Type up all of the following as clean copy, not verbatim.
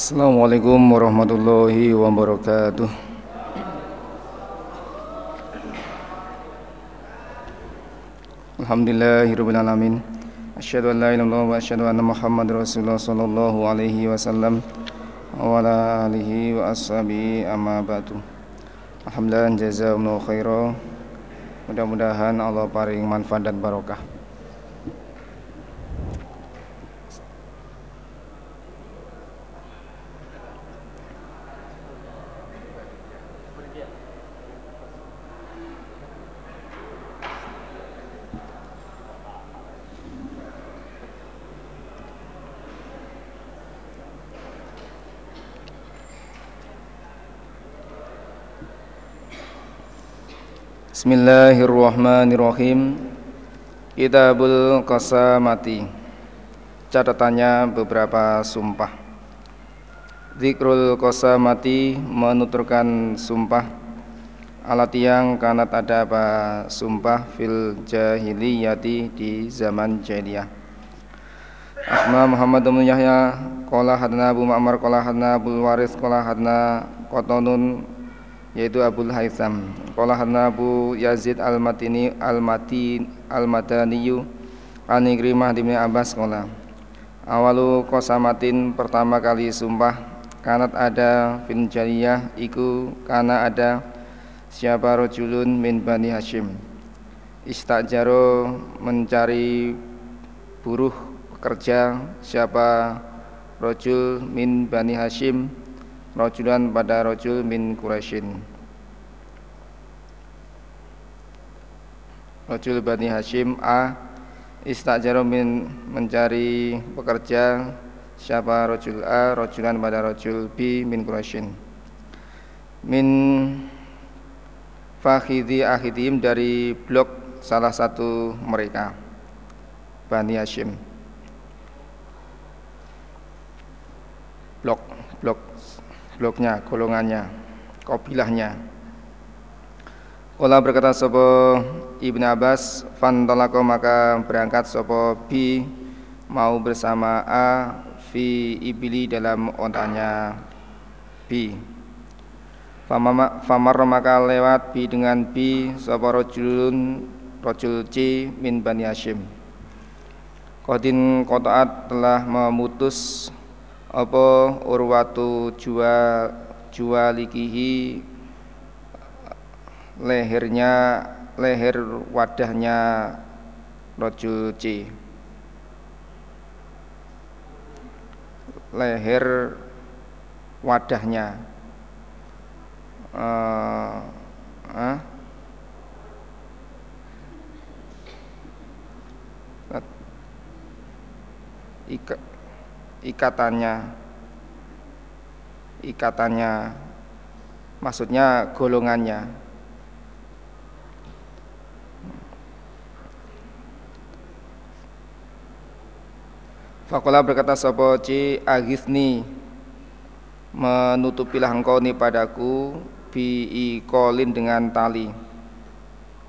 Assalamualaikum warahmatullahi wabarakatuh. Alhamdulillahirabbil alamin. Asyhadu an la ilaha illallah wa asyhadu anna Muhammadar Rasulullah sallallahu alaihi wasallam wa ala alihi wa ashabihi amma ba'du. Alhamdulillah jazakumullahu khairan. Mudah-mudahan Allah paring manfaat dan barokah. Bismillahirrahmanirrahim. Kitabul Qasamati. Catatannya beberapa sumpah. Zikrul Qasamati, menuturkan sumpah. Alatiang kanat ada apa sumpah fil jahiliyati, di zaman jahiliyah. Asma Muhammad bin Yahya qala hadna Abu Ma'mar qala hadna Abul Waris qala hadna Qatanun, yaitu Abul Haitham. Qala hadna Abu Yazid Al-Matini Al-Madaniyu an Ikrimah bin Abbas qala awalu qasamatin, pertama kali sumpah kanat ada bin jariyah iku kana ada siapa rajulun min Bani Hashim istajaro, mencari buruh pekerja siapa rajul min Bani Hashim rajulan pada rajul min Quraisyin, rajul Bani Hashim a istajaro min, mencari pekerja siapa rajul a rajulan pada rajul b min Quraisyin min fakhidhi akhidhim, dari blok salah satu mereka Bani Hashim, bloknya, golongannya, kabilahnya. Kala berkata sapa Ibnu Abbas, fantalaqo, maka berangkat sapa B mau bersama A fi ibili, dalam ontanya B. Famar, maka lewat B dengan B sapa rajul C min Bani Hashim. Qadin qataat, telah memutus apa urwatu jualikihi, leher wadahnya rajul C, leher wadahnya ikatannya, maksudnya golongannya. Faqala, berkata sapa C, aghithni, menutupilah engkau ni padaku bi iqolin, dengan tali.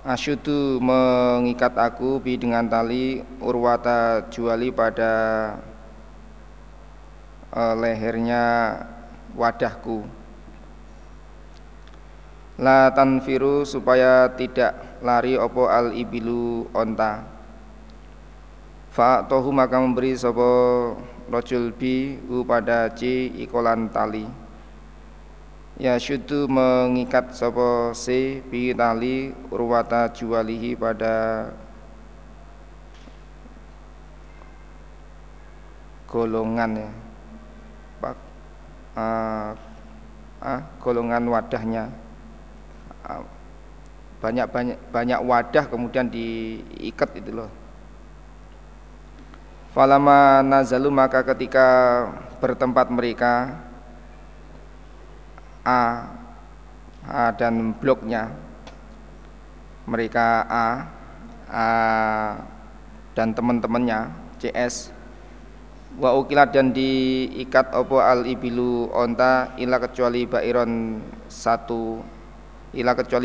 Asyudu, mengikat aku bi, dengan tali, urwata juali, pada lehernya wadahku. La tanfiru, supaya tidak lari opo al ibilu onta. Fa tohu, maka memberi sopo rojul bi pada C ikolan tali. Ya syudu, mengikat sopo C bi tali urwata jualihi, pada golongannya, golongan wadahnya. Banyak wadah kemudian diikat itu loh. Falama nazalu, maka ketika bertempat mereka A dan bloknya mereka A dan teman-temannya CS, wa ukilat, dan diikat opo al ibilu onta ila kecuali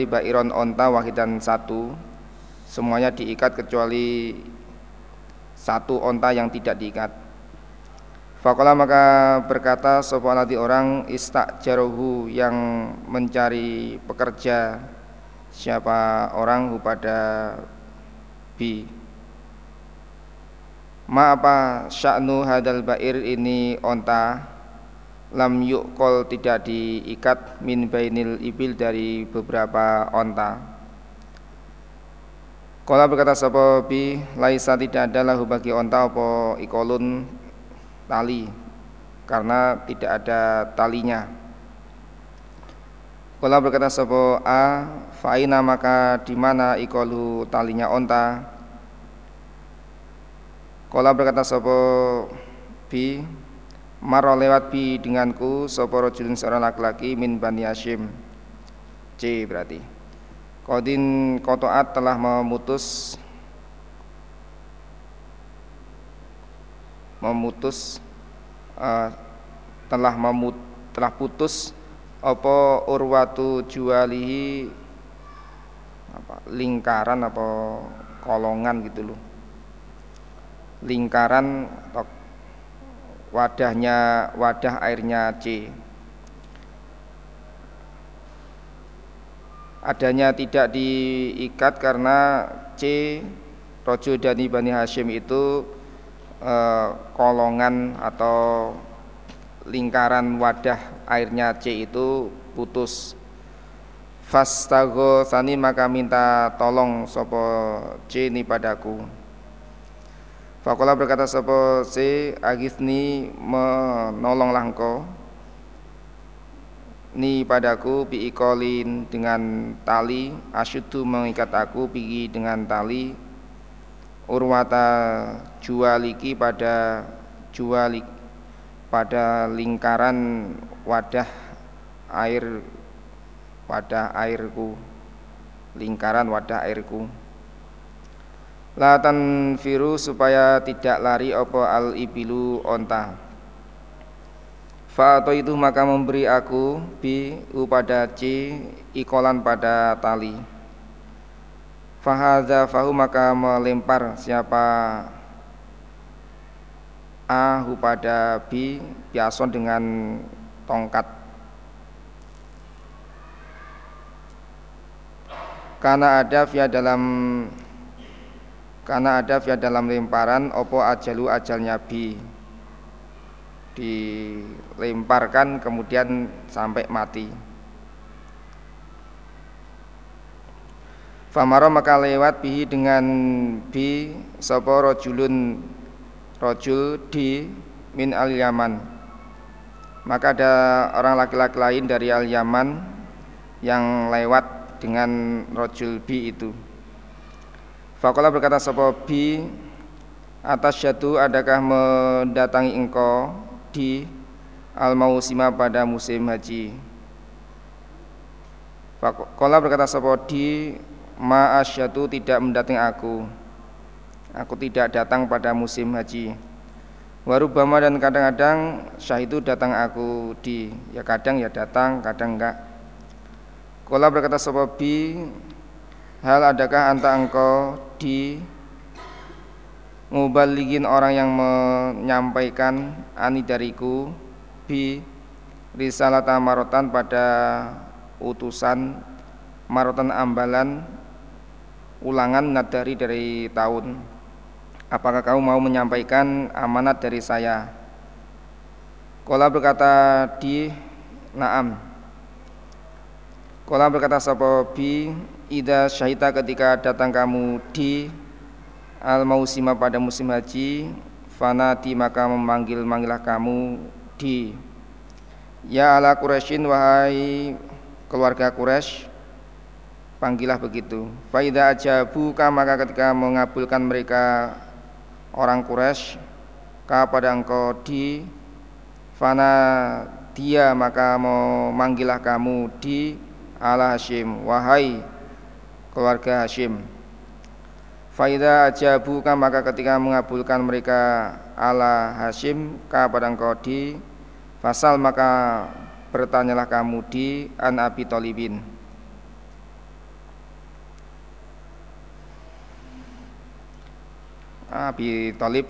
bairon onta wahidan satu, semuanya diikat kecuali satu onta yang tidak diikat. Faqala maka berkata sapa nanti orang istakjaruhu yang mencari pekerja, siapa orang kepada bi ma apa sya'nu hadal ba'ir ini onta lam yuqol tidak diikat min bainil ibil dari beberapa onta. Qala berkata sapa bi laisa tidak ada lahu bagi onta apa ikolun tali, karena tidak ada talinya. Kalau berkata sapa a faina maka di mana ikolu talinya onta. Kalau berkata sapa b maro lewat b denganku sapa rajulun seorang laki-laki min Bani Hasyim, c berarti qadin qataat telah telah putus apa urwatu jualihi apa lingkaran apa kolongan gitu loh, lingkaran atau wadahnya, wadah airnya C. Adanya tidak diikat karena C rojo dari Bani Hasyim itu kolongan atau lingkaran wadah airnya C itu putus. Fastago sani maka minta tolong sopo C ini padaku. Fakola berkata sopo C agisni menolonglah engkau ni padaku biikolin dengan tali asyudu mengikat aku pergi dengan tali urwata jualiki pada jualik pada lingkaran wadah airku la tanfiru supaya tidak lari apa al ibilu onta. Fa atau itu maka memberi aku bi pada c ikolan pada tali. Fahadza fahu maka melempar siapa A pada B piason dengan tongkat. Karena ada via dalam lemparan opo ajalu ajalnya B dilemparkan kemudian sampai mati. Famaro maka lewat bihi dengan bi sopo rojul di min al Yaman, maka ada orang laki-laki lain dari al Yaman yang lewat dengan rojul bi itu. Fakola berkata sopo bi atas jatuh adakah mendatangi engkau di al mausima pada musim haji. Fakola berkata sopo di ma'asyatu tidak mendatangi aku tidak datang pada musim haji. Warubama dan kadang-kadang syahidu datang aku di, ya kadang ya datang kadang enggak. Qala berkata sapa bi hal adakah anta engkau di mubalighin orang yang menyampaikan ani dariku bi risalata marotan pada utusan marotan ambalan ulangan nadari dari tahun. Apakah kamu mau menyampaikan amanat dari saya? Qala berkata di na'am. Qala berkata sapa bi idza syahita ketika datang kamu di al mausima pada musim haji fanati maka memanggil-manggillah kamu di ya ala Quraisyin wahai keluarga Quraisy. Panggilah begitu. Faida ajabu ka maka ketika mengabulkan mereka orang Quraisy ka pada engkau di fana dia maka memanggillah kamu di ala Hasyim wahai keluarga Hasyim. Faida ajabu ka maka ketika mengabulkan mereka ala Hasyim ka pada engkau di fasal maka bertanyalah kamu di an Abi Thalibin. Abi Thalib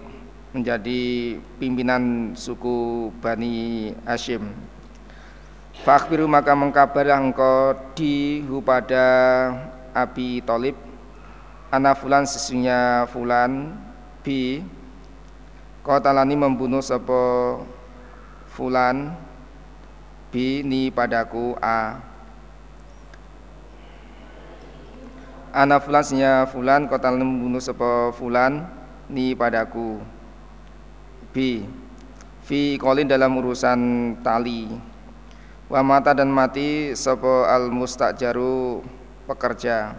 menjadi pimpinan suku Bani Hasyim. Fakhbiru, maka mengkabar engkau dihu pada Abi Thalib, ana fulan, sesungguhnya fulan, bi qatalani, membunuh sapa fulan, bi ni padaku, a ana fulan, sesungguhnya fulan, qatalani, membunuh sapa fulan, ni padaku, bi fi qalin, dalam urusan tali, wa mata, dan mati sapa al mustajaru, pekerja.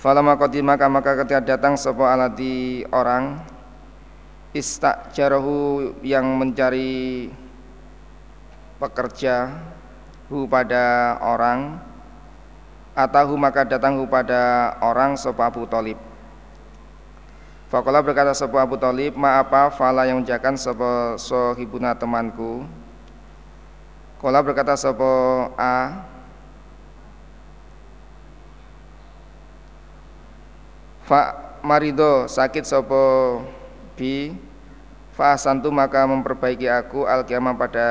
Falamma qadima, maka ketika datang sapa alati orang, istakjarahu, yang mencari pekerja, hu pada orang, atahu, maka datang hu pada orang sapa Abu Thalib. Faqala, berkata sapa Abu Thalib, ma apa fala, yang menjakan sapa sohibuna, temanku. Qala, berkata sapa a, fa marido, sakit sapa bi, fa santu, maka memperbaiki aku, al qiyamah, pada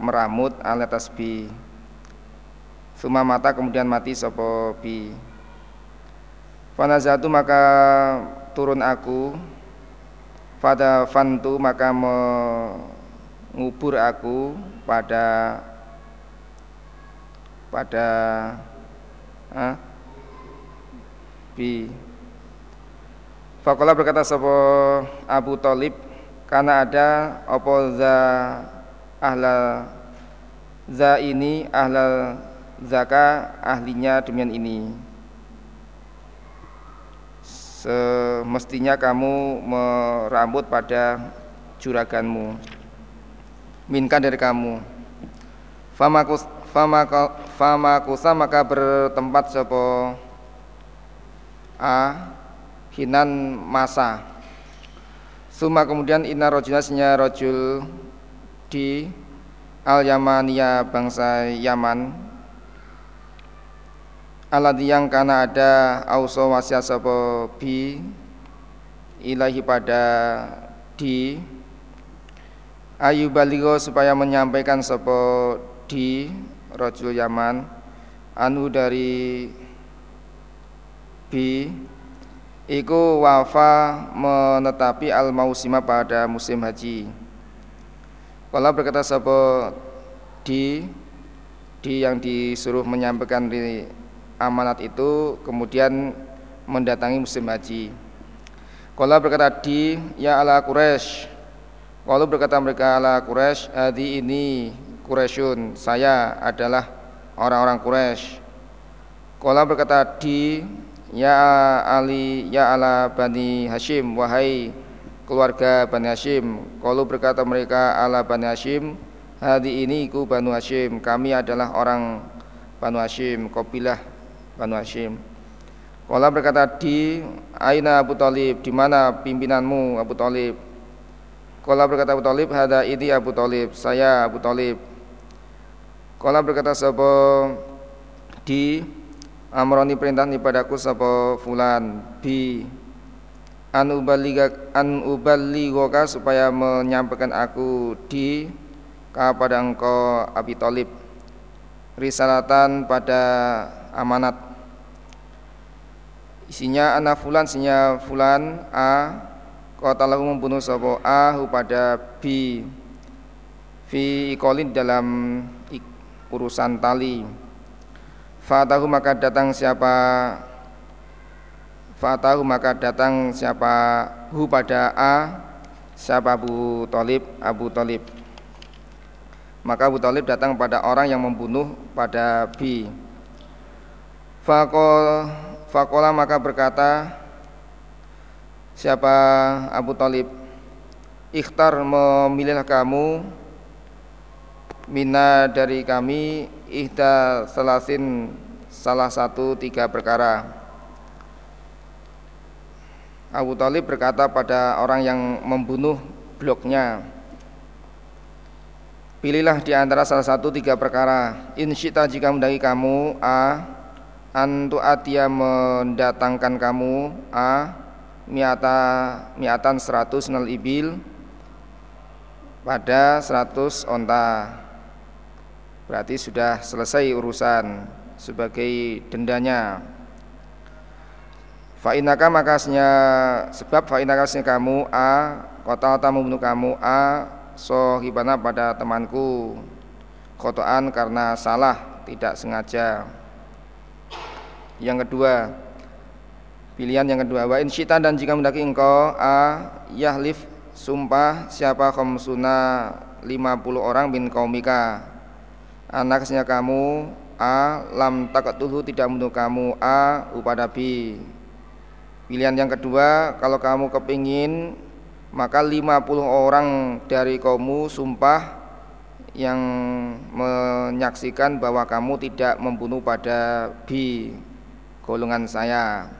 meramut, al atas bi. Suma mata, kemudian mati sapa bi. Fa nazatu, maka turun aku, pada fantu, maka mengubur aku pada bi. Faqala, berkata sapa Abu Thalib, karena ada apa za ahla za ini, ahla zaka, ahlinya demian ini, semestinya kamu merambut pada juraganmu, minka, dari kamu. Famakusa, maka bertempat sapa a hinan masa. Suma, kemudian inna rojulnya rojul di al yamania, bangsa Yaman, aladi, yang karena ada auso wasiat sapa bi ilahi pada di, ayu baligo, supaya menyampaikan sapa di rajul Yaman, anu dari bi, iku wafa, menetapi al mausima, pada musim haji. Kalau berkata sapa di yang disuruh menyampaikan di amanat itu, kemudian mendatangi musim haji. Qala, berkata di ya ala Quraisy. Qala, berkata mereka ala Quraisy, adi ini Quraisyun, saya adalah orang-orang Quraisy. Qala, berkata di ya ali ya ala Bani Hasyim, wahai keluarga Bani Hasyim. Qala, berkata mereka ala Bani Hasyim, adi ini ku Banu Hasyim, kami adalah orang Banu Hasyim, qabilah Banu Hasyim. Qala, berkata di aina Abu Thalib, di mana pimpinanmu Abu Thalib. Qala, berkata Abu Thalib, hada ini Abu Thalib, saya Abu Thalib. Qala, berkata sapa di amroni, perintahni padaku sapa fulan bi an uballigaka, supaya menyampaikan aku di kepada engkau Abi Thalib, risalatan, pada amanat. Isinya ana fulan, isinya fulan a, qatalahu, membunuh sapa a hu pada bi, fi iqalin, dalam urusan tali. Fatahu maka datang siapa hu pada a, siapa Abu Thalib. Maka Abu Thalib datang pada orang yang membunuh pada bi. Faqala, maka berkata siapa Abu Thalib, ikhtar, memilih kamu mina, dari kami, ihda salasin, salah satu tiga perkara. Abu Thalib berkata pada orang yang membunuh bloknya, pilihlah di antara salah satu tiga perkara. Insyita, jika mendaki kamu a, antu atia, mendatangkan kamu a miatan 100 nal ibil pada 100 onta. Berarti sudah selesai urusan sebagai dendanya. Fa'inaka makasnya sebab fa'inakasnya kamu a qatalta membunuh kamu a sohibana pada temanku khotoan karena salah tidak sengaja. Yang kedua, pilihan yang kedua, wa in syita dan jika mendaki engkau a yahlif sumpah siapa khamsuna 50 orang bin kaumika anaknya kamu a lam taqatulu tidak membunuh kamu a upada b. Pilihan yang kedua, kalau kamu kepingin maka 50 orang dari kamu sumpah yang menyaksikan bahwa kamu tidak membunuh pada b golongan saya.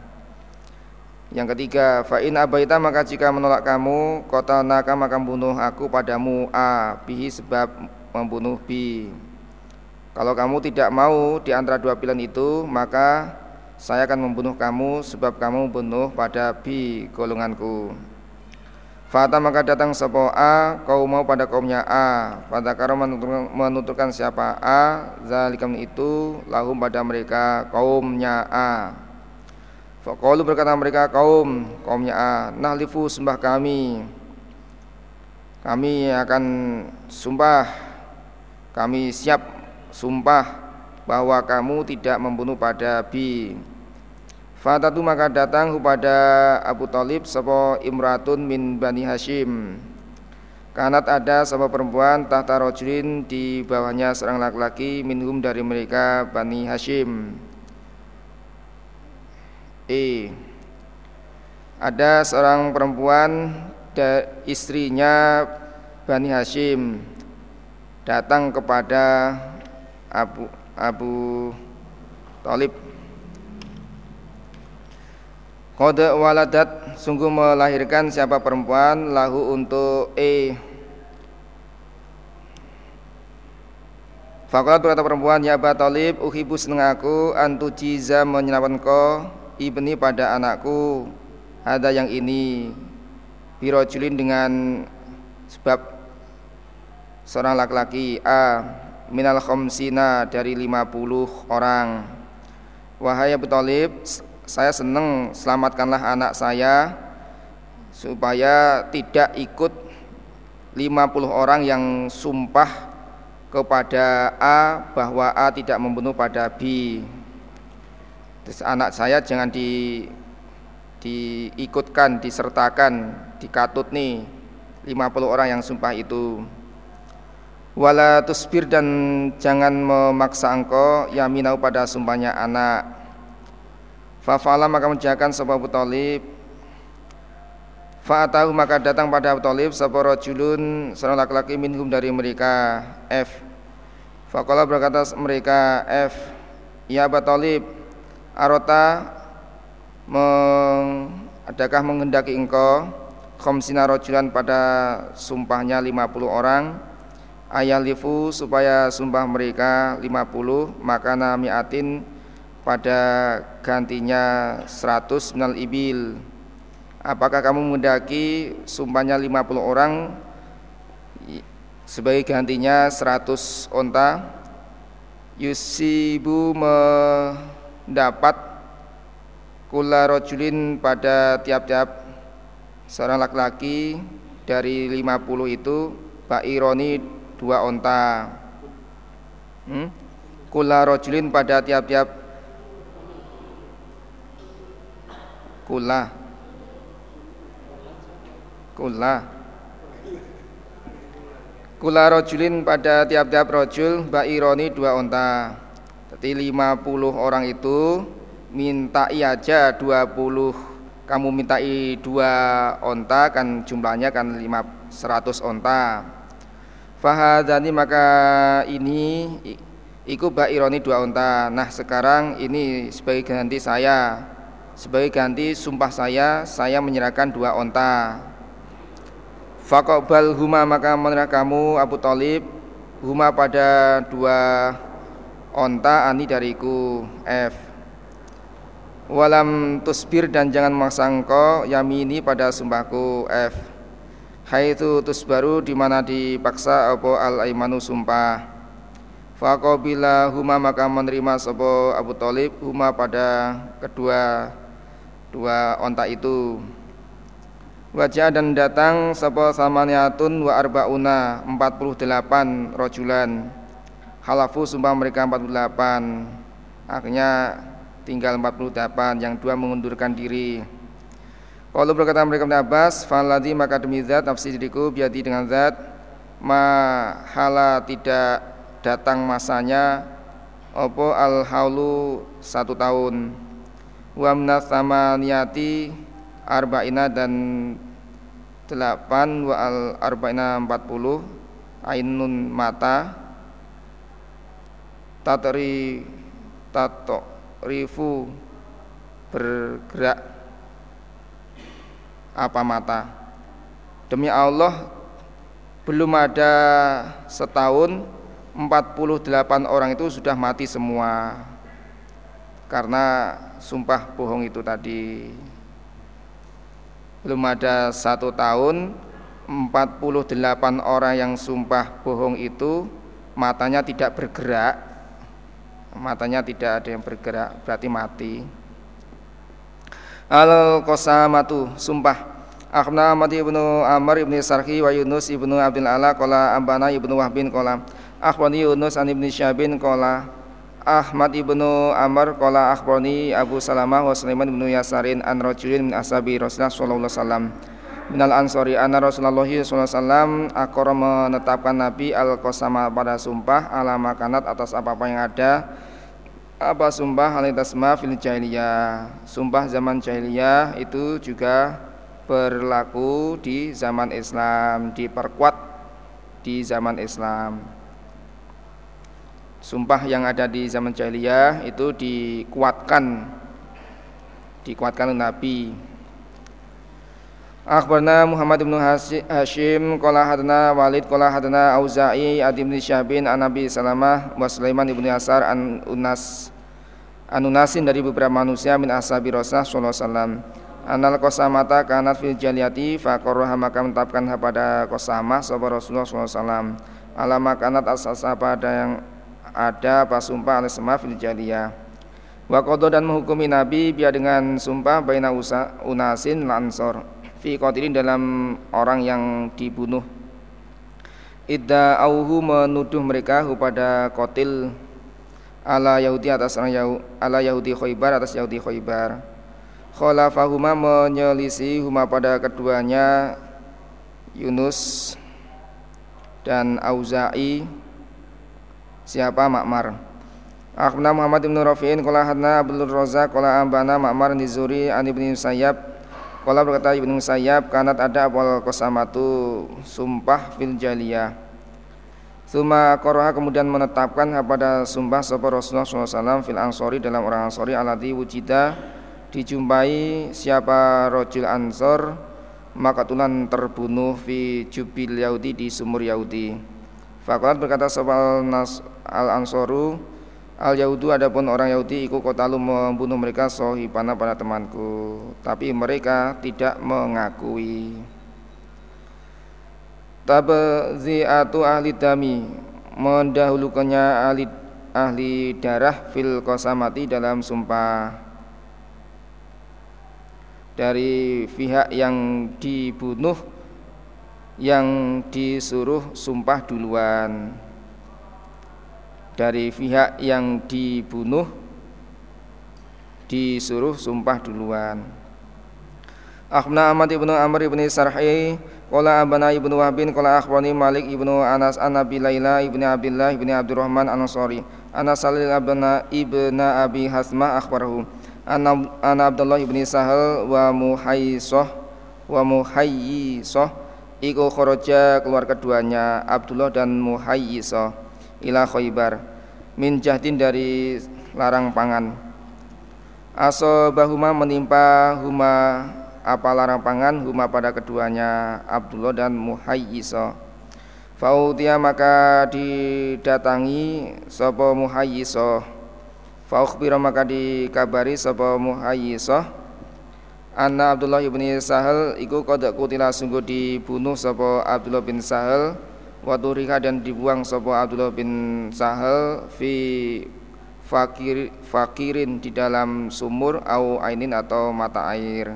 Yang ketiga, fa'in abaita maka jika menolak kamu qatalnaka maka membunuh aku padamu a bihi sebab membunuh b. Kalau kamu tidak mau di antara dua pilihan itu, maka saya akan membunuh kamu sebab kamu membunuh pada bi golonganku. Fata maka datang sapa a kau mau pada kaumnya a. Pada karo menuturkan siapa a zalikam itu lahum pada mereka kaumnya a. Faqalu berkata mereka kaumnya a nahlifu sembah kami. Kami akan sumpah, kami siap sumpah bahwa kamu tidak membunuh pada bi. Fatatu maka datang kepada Abu Thalib sapa imratun min Bani Hashim. Kanat ada sapa perempuan tahta rajulin di bawahnya seorang laki-laki minhum dari mereka Bani Hashim. Ada seorang perempuan istrinya Bani Hashim datang kepada Abu Thalib. Qad waladat sungguh melahirkan siapa perempuan lahu untuk Faqalat berkata perempuan ya Abu Thalib uhibus dengan aku antujiza menyelamatkan kau ibni pada anakku ada yang ini birojulin dengan sebab seorang laki-laki minal khomsina dari 50 orang. Wahai Abu Thalib, saya senang, selamatkanlah anak saya supaya tidak ikut 50 orang yang sumpah kepada A bahwa A tidak membunuh pada B. Terus anak saya jangan diikutkan, disertakan, dikatut nih 50 orang yang sumpah itu. Wala tusbir dan jangan memaksa engkau yaminau pada sumpahnya anak. Fafala maka menjahakan sapa Abu Thalib. Fa'atahu maka datang pada Abu Thalib sapa rajulun seorang laki-laki minhum dari mereka F. Faqala berkata mereka F, ya Abu Thalib, arota adakah menghendaki engkau khamsina rajulan pada sumpahnya 50 orang ayalifu supaya sumpah mereka 50 makana mi'atin pada gantinya 100 minal ibil. Apakah kamu mendaki sumpahnya 50 orang sebagai gantinya 100 onta? Yusibu mendapat kula rojulin pada tiap-tiap seorang laki-laki dari 50 itu ba'ironi 2 onta. Kula rojulin pada tiap-tiap kula rojulin pada tiap-tiap rojul ba'ironi 2 onta. Jadi 50 orang itu mintai aja 20, kamu mintai 2 onta kan jumlahnya kan 100 onta. Fahadani maka ini iku ba'ironi 2 unta. Nah sekarang ini sebagai ganti saya, sebagai ganti sumpah saya menyerahkan 2 unta. Faqobal huma maka menerima kamu Abu Thalib huma pada 2 unta ani dariku F. Walam tusbir, dan jangan memaksa engkau, yamini, pada sumpahku. F. Haitsu tusbaru, dimana dipaksa apa al-aimanu sumpah. Faqabila huma, maka menerima sapa Abu Thalib, huma pada kedua dua onta itu. Wajah, dan datang sapa samaniatun wa arbauna, 48 rojulan. Halafu, sumpah mereka 48. Akhirnya tinggal 48, yang dua mengundurkan diri. Kalau berkata mereka Ibnu Abbas, faladhi, maka demi zat, nafsi diriku, biati, dengan zat, mahala, tidak datang masanya opo al haulu 1 tahun, wa minas samaniyati arba'ina, dan 8, wa al arba'ina 40, ainun, mata, tatrifu, bergerak apa mata. Demi Allah, belum ada 1 tahun 48 orang itu sudah mati semua karena sumpah bohong itu tadi. Belum ada 1 tahun 48 orang yang sumpah bohong itu matanya tidak bergerak, matanya tidak ada yang bergerak, berarti mati. Al-Qasamatu, sumpah. Akhbarana Ahmad ibnu Amr ibnu Sarhi wa Yunus ibnu Abdul Ala qala ambana ibnu Wahbin qala akhbarani Yunus an ibnu Syabin qala Ahmad ibnu Amr qala akhbarani Abu Salamah wa Sulaiman ibnu Yasarin an rajulin min ashabi Rasulullah sallallahu alaihi wasallam minal ansari anna Rasulullah sallallahu alaihi wasallam akor menetapkan Nabi al-qasama, pada sumpah, ala makanat, atas apa-apa yang ada. Apa sumpah? Halitasma fil jahiliyah, sumpah zaman jahiliyah itu juga berlaku di zaman Islam, diperkuat di zaman Islam. Sumpah yang ada di zaman jahiliyah itu dikuatkan oleh Nabi. Akhbarna Muhammad bin Hashim qala hadana Walid qala hadana Auza'i adim bin Syahbin an Nabi Salamah wa Sulaiman ibn Yasar an Unas anunasin, dari beberapa manusia, min ashabi Rasulullah sallallahu alaihi wasallam. Anal qasamata kanat fil jaliyati faqarraha, maka menetapkan pada qasamah sahabat Rasulullah sallallahu alaihi wasallam. Alama kanat, asas apa ada yang ada pas sumpah, ala sama fil jaliyah. Wa qadha, dan menghukumi Nabi biar dengan sumpah, baina unasin lansor fi qatilin, dalam orang yang dibunuh. Idda auhu, menuduh mereka, kepada qatil, ala Yahudi, atas orang Yahudi, ala Yahudi Khaibar, atas Yahudi Khaibar. Khalafahuma, menyelisih, huma pada keduanya, Yunus dan Auza'i, siapa? Ma'mar. Akhbarana Muhammad ibn Rafi'in qala hadna Abdul Razzaq qala ambana Ma'mar nizuri an ibn Musayyab qala, berkata Ibnu Musayyab, kanat ada awal qasamatu, sumpah fil jaliyah. Tsumma qara'a, kemudian menetapkan pada sumpah sahabat Rasulullah sallallahu alaihi wasallam fil ansori, dalam orang ansori, alladzi wujida, dijumpai siapa rojul ansor, makatulan, terbunuh, fi jubil Yahudi, di sumur Yahudi. Fakulat, berkata soal al ansoru al Yahudu, adapun orang Yahudi, iku kotalu, membunuh mereka, sohibana, pada temanku, tapi mereka tidak mengakui. Tabzi'atu ahli dami, mendahulukannya ahli darah, fil qasamati, dalam sumpah, dari pihak yang dibunuh yang disuruh sumpah duluan, dari pihak yang dibunuh disuruh sumpah duluan. Akhbarana Ahmad ibn Amr ibn Sarhi qala abana ibn Wahbin qala akhbarani Malik ibn Anas an Abi Laila ibn Abdullah ibn Abdurrahman an-Ansari anna Salil ibn Abi Hasma akhbarahu Ana Abdullah ibn Sahal wa Muhayyisah iku kharaja, keluar keduanya, Abdullah dan Muhayyisah, ila Khaibar, min jahdin, dari larang pangan. Asobahuma, menimpa huma apa larang pangan, huma pada keduanya, Abdullah dan Muhayyisah. Fautia, maka didatangi sapa Muhayyisah Fa ukhbira maka dikabari sapa Muhayyisah anna Abdullah bin Sahal iku qad qutila sungguh dibunuh sapa Abdullah bin Sahal wa turiha dan dibuang sapa Abdullah bin Sahal fi fakirin di dalam sumur au ainin atau mata air.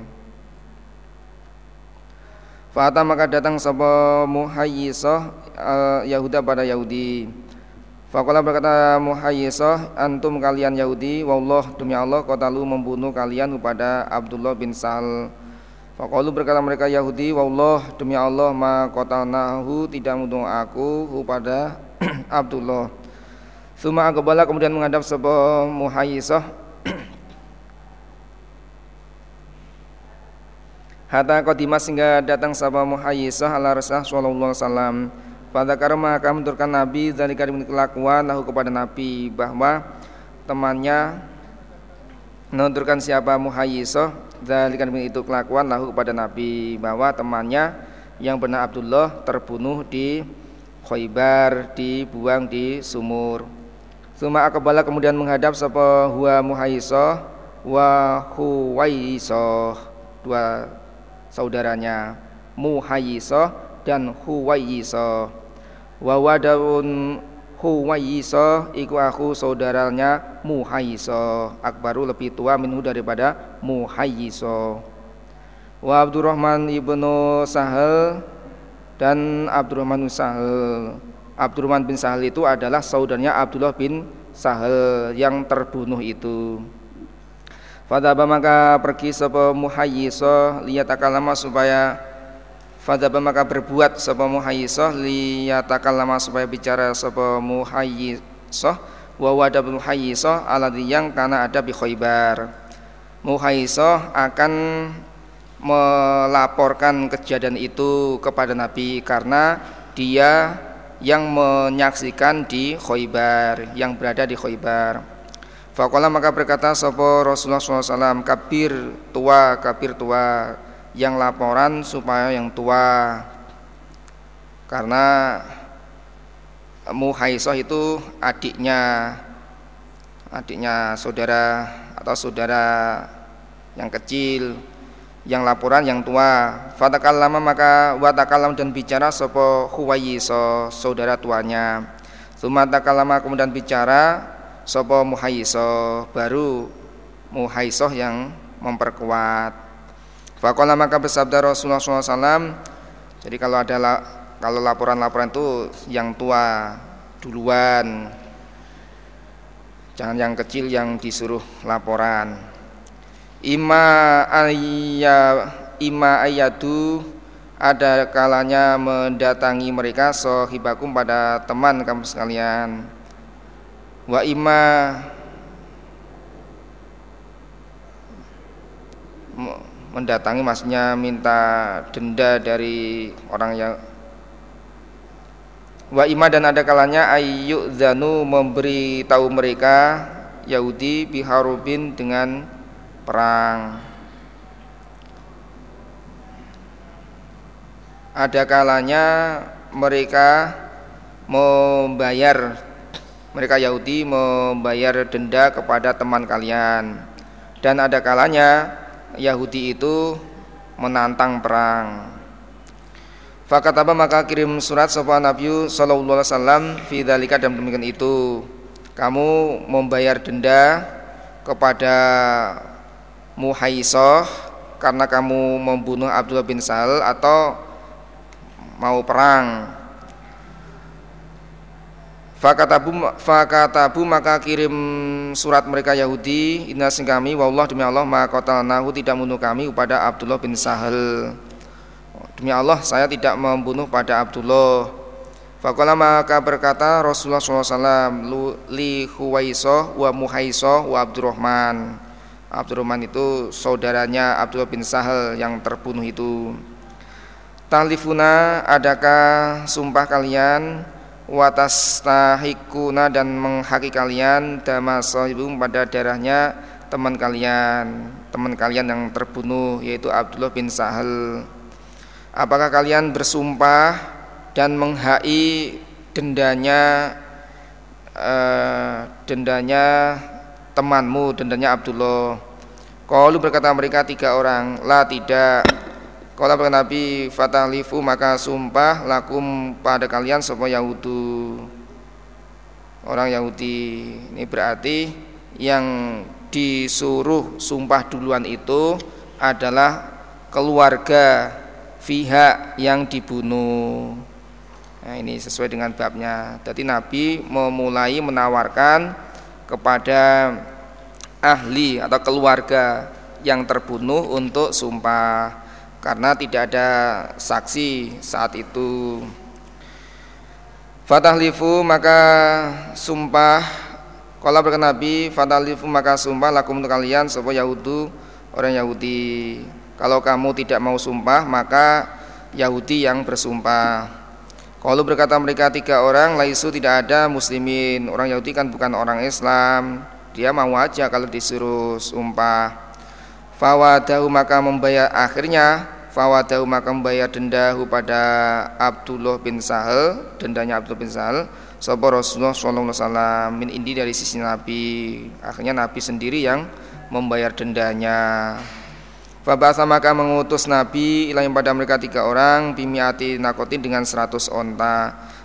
Fa'ata maka datang sapa Muhayyisah Yahuda pada Yahudi. Faqala berkata Muhayyisah, antum kalian Yahudi, wallah demi Allah qatalu membunuh kalian kepada Abdullah bin Sahal. Faqalu berkata mereka Yahudi, wallah demi Allah ma qatalnahu tidak membunuh aku kepada Abdullah. Suma aqbala kemudian menghadap sapa Muhayyisah hatta qadimah sehingga datang sahabat Muhayyisah ala Rasulullah sallallahu alaihi wasallam. Pada karma kami menurunkan Nabi dari kelakuan lahu kepada Nabi bahwa temannya menurunkan siapa Muhayyisah dari itu kelakuan lahu kepada Nabi bahwa temannya yang bernama Abdullah terbunuh di Khaybar, dibuang di sumur. Suma aqbala kemudian menghadap sapa huwa Muhayyisah wa Khuwaisah, dua saudaranya Muhayyisah dan Khuwaisah. Wa wadaun Khuwaisah iku aku saudaranya Muhayyisah, akbaru lebih tua minhu daripada Muhayyisah. Wa Abdurrahman ibnu Sahal dan Abdurrahman bin Sahal itu adalah saudaranya Abdullah bin Sahal yang terbunuh itu. Fadhaba maka pergi sapa Muhayyisah liyatakalama supaya berbuat sapa Muhayyisah liyatakalama supaya bicara sapa Muhayyisah wa wadab Muhayyisah alladhi yang kana ada bi Khaybar. Muhayyisah akan melaporkan kejadian itu kepada Nabi karena dia yang menyaksikan di Khaybar, yang berada di Khaybar. Faqala maka berkata sapa Rasulullah SAW, kabir tua yang laporan supaya yang tua, karena Muhayyisah itu adiknya saudara atau saudara yang kecil, yang laporan yang tua. Fatakallama maka watakallam dan bicara sapa Khuwaisah saudara tuanya. Sumatakallama kemudian bicara sapa Muhayyisah, baru Muhayyisah yang memperkuat. Faqala maka bersabda Rasulullah SAW. Jadi kalau laporan itu yang tua duluan, jangan yang kecil yang disuruh laporan. Ima ayatu ada kalanya mendatangi mereka sahibakum pada teman kamu sekalian. Mendatangi maksudnya minta denda dari orang yang dan ada kalanya ayyuk zanu memberi tahu mereka Yahudi biharubin dengan perang. Ada kalanya mereka membayar, mereka Yahudi membayar denda kepada teman kalian. Dan ada kalanya Yahudi itu menantang perang. Fakataba maka kirim surat sapa Nabi sallallahu alaihi wasallam fi dzalika dan demikian itu. Kamu membayar denda kepada Muhayyisah karena kamu membunuh Abdullah bin Sahal atau mau perang. Fakatabu maka kirim surat mereka Yahudi inna sing kami wallah demi Allah maka qatalnahu tidak membunuh kami kepada Abdullah bin Sahal, demi Allah saya tidak membunuh pada Abdullah. Faqala maka berkata Rasulullah SAW li Khuwaisah wa Muhayyisah wa Abdurrahman itu saudaranya Abdullah bin Sahal yang terbunuh itu. Talifuna adakah sumpah kalian watastahikuna dan menghaki kalian damasahibum pada darahnya teman kalian yang terbunuh yaitu Abdullah bin Sahal. Apakah kalian bersumpah dan menghaki dendanya temanmu, dendanya Abdullah. Qalu berkata mereka tiga orang, la tidak. Qala berkata Nabi, fatahlifu maka sumpah lakum pada kalian semua Yahudu, orang Yahudi. Ini berarti yang disuruh sumpah duluan itu adalah keluarga pihak yang dibunuh. Nah, ini sesuai dengan babnya. Jadi Nabi memulai menawarkan kepada ahli atau keluarga yang terbunuh untuk sumpah, karena tidak ada saksi saat itu. Fatahlifu maka sumpah. Qala berkata Nabi, fatahlifu maka sumpah lakum untuk kalian sapa Yahudu, orang Yahudi. Kalau kamu tidak mau sumpah maka Yahudi yang bersumpah. Qalu berkata mereka tiga orang, laisu tidak ada muslimin, orang Yahudi kan bukan orang Islam, dia mau aja kalau disuruh sumpah. Fawadahu maka membayar, akhirnya fawadahu maka membayar dendahu pada Abdullah bin Sahal, dendanya Abdullah bin Sahal sapa Rasulullah sallallahu alaihi wasallam, min indi dari sisi Nabi. Akhirnya Nabi sendiri yang membayar dendanya. Fa ba'atsa maka mengutus Nabi ilaihim pada mereka tiga orang, bimiati nakotin dengan 100 onta,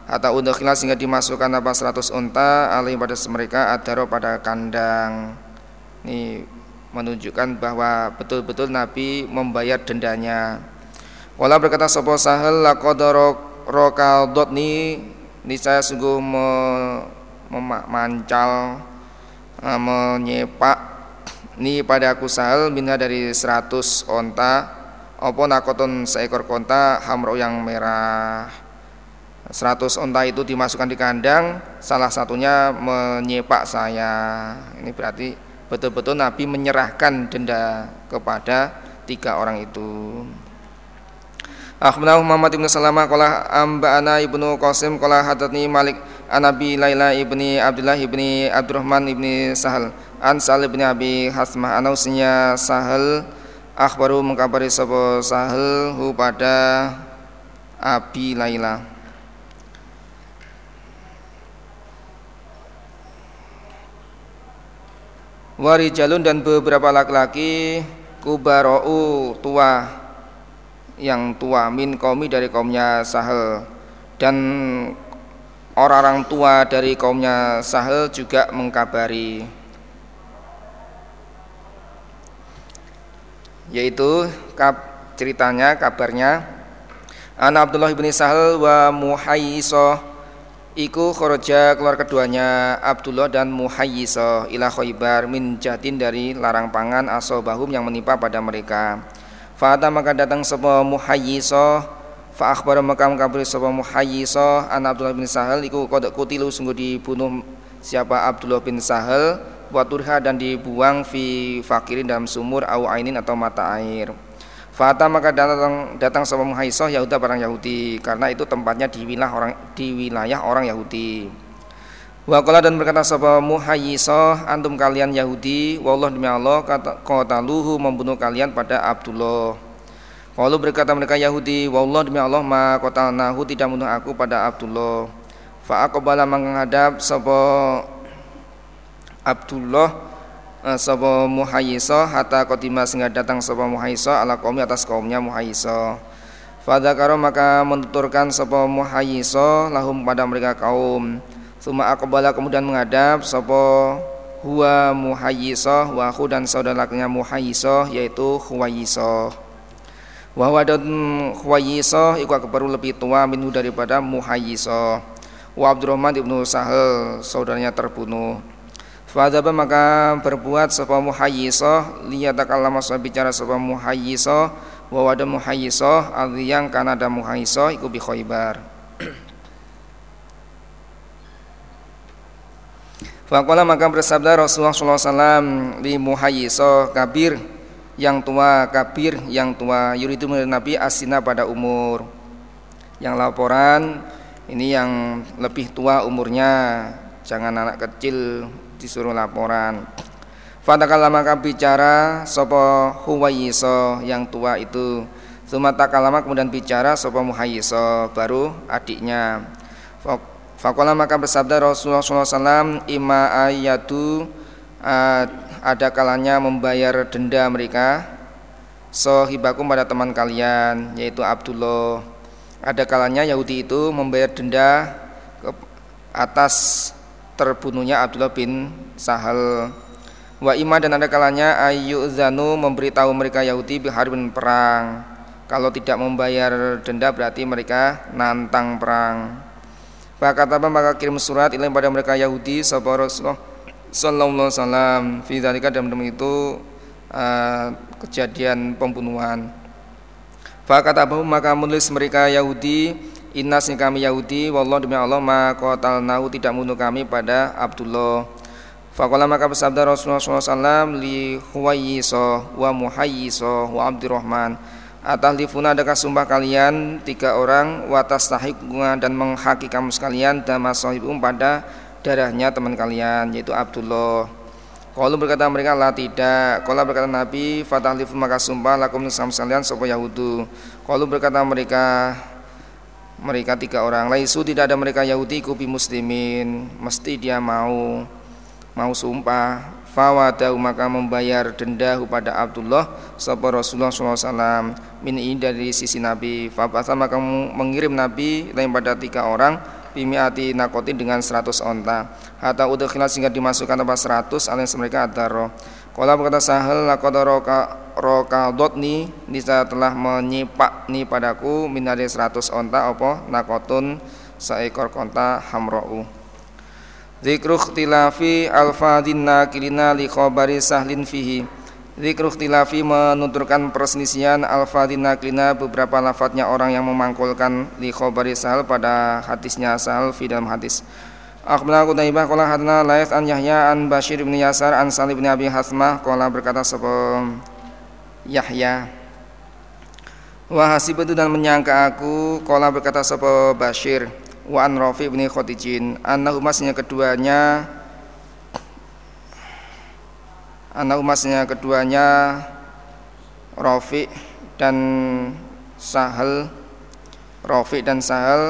hatta udkhila sehingga dimasukkan apa 100 onta alaihim pada mereka adaro pada kandang. Nih menunjukkan bahwa betul-betul Nabi membayar dendanya. Qala berkata sapa Sahal, laqad raqadotni, niscaya sungguh memancal, menyepak ni pada aku Sahal minha dari 100 onta apa nakoton seekor onta hamro yang merah. 100 onta itu dimasukkan di kandang, salah satunya menyepak saya. Ini berarti betul-betul Nabi menyerahkan denda kepada tiga orang itu. Akhbarana Muhammad ibn Salamah qala amba'ana ibnu Qasim qala hadatsani Malik an Abi Laila ibni Abdullah ibni Abdurrahman ibni Sahal an Salih ibn Abi Hasmah anausinya Sahal akhbaru mengkabari sapa Sahal hu pada Abi Laila. Warijalun dan beberapa laki-laki kubarau tua, yang tua, min kaumi dari kaumnya Sahal, dan orang-orang tua dari kaumnya Sahal juga mengkabari, yaitu ceritanya, kabarnya Ana Abdullah bin Sahal wa Muhayyisah iku kharaja keluar keduanya Abdullah dan Muhayyisah ila Khaibar min jatin dari larang pangan asobahum yang menimpa pada mereka. Fa'ata maka datang sapa Muhayyisah fa akhbara maka kabari sapa Muhayyisah an Abdullah bin Sahal iku qad qutilu sungguh dibunuh siapa Abdullah bin Sahal wa turha dan dibuang fi fakirin dalam sumur au ainin atau mata air. Fata maka datang sama Muhayyisah Yahuda barang Yahudi, karena itu tempatnya di wilayah orang Yahudi. Wa qala dan berkata sama Muhayyisah, antum kalian Yahudi, wallah demi Allah qataluhu membunuh kalian pada Abdullah. Qalu berkata mereka Yahudi, wallah demi Allah ma qatalnahu tidak membunuh aku pada Abdullah. Fa aqbala menghadap sama Abdullah sapa Muhayyisah hatta qatima sehingga datang sapa Muhayyisah ala qaumi atas kaumnya Muhayyisah. Fadzakara maka menuturkan sapa Muhayyisah lahum pada mereka kaum. Suma aqbala kemudian menghadap sapa huwa Muhayyisah wa akhu dan saudara lakinya Muhayyisah yaitu Khuwaisah. Wa wadat Khuwaisah iku kebaru lebih tua minhu daripada Muhayyisah. Wa Abdurrahman ibnu Sahal saudaranya terbunuh. Fadzaba maka berbuat sapa Muhayyisah liyatakallama bicara sapa Muhayyisah wa wada Muhayyisah yang kana ada Muhayyisah iku bi Khaibar. Faqala maka bersabda Rasulullah sallallahu alaihi wasallam li Muhayyisah kabir yang tua yuridu Nabi asina pada umur. Yang laporan ini yang lebih tua umurnya, jangan anak kecil disuruh laporan. Fatakala maka bicara sapa Khuwaisah yang tua itu. Sumatakala maka kemudian bicara sapa Muhayyisah baru adiknya. Faqala maka bersabda Rasulullah sallallahu alaihi wasallam, "Ima ayatu ada kalanya membayar denda mereka sahibakum pada teman kalian, yaitu Abdullah. Ada kalanya Yahudi itu membayar denda atas terbunuhnya Abdullah bin Sahal. Wa imma, dan ada kalanya ayyuzanu, memberitahu mereka Yahudi biharbin perang. Kalau tidak membayar denda berarti mereka nantang perang. Fakataba, maka kirim surat ilaih pada mereka Yahudi sapa Rasulullah sallallahu alaihi wasallam fi dzalika, dalam itu kejadian pembunuhan. Fa kata Abu, maka menulis mereka Yahudi, innas, ni kami Yahudi, wallahu, demi Allah, ma qatalnahu, tidak membunuh kami pada Abdullah. Fa qala, maka bersabda Rasulullah sallallahu alaihi wasallam li Huwaisah wa Muhayyisah wa Abdurrahman, atahlifuna, adakah sumpah kalian tiga orang, wa tastahiquna, dan menghaki kamu sekalian, dama sahibum, pada darahnya teman kalian, yaitu Abdullah. Kalau berkata mereka, lah tidak. Kalau berkata Nabi, fatahlifun, maka sumpah lakum nisam sekalian sopo Yahudu. Kalau berkata mereka tiga orang, laisu, tidak ada mereka Yahudi kubi muslimin, mesti dia mau sumpah. Fawadau, maka membayar denda kepada Abdullah sopo Rasulullah SAW min dari sisi Nabi. Fabasa, maka mengirim Nabi lain pada tiga orang, bimiati nakoti, dengan 100 onta, hatta udkhilat, sehingga dimasukkan tanpa 100 alias mereka adaro. Kalau berkata Sahal, laqad raqadotni, nisa telah menyipakni padaku minari 100 onta apa nakotun, seekor onta hamra'u. Dzikru ikhtilafi alfadhin nakilina li khabari sahlin fihi, dzikru ikhtilafi, menuturkan perselisihan al-fadhin naklina, beberapa lafadznya orang yang memangkulkan li khabari Sahal pada hadisnya Sahal fi dalam hadis. Akhbarana Qutaibah qala hadana Laits an Yahya an Bashir bin Yasar an Salim bin Abi Hasmah qala, berkata sapa Yahya, wa hasibtu, dan menyangka aku, qala, berkata sapa Bashir, wa an Rafi bin Khadijin annahumasnya keduanya, anak umasnya keduanya Rafi' dan Sahal,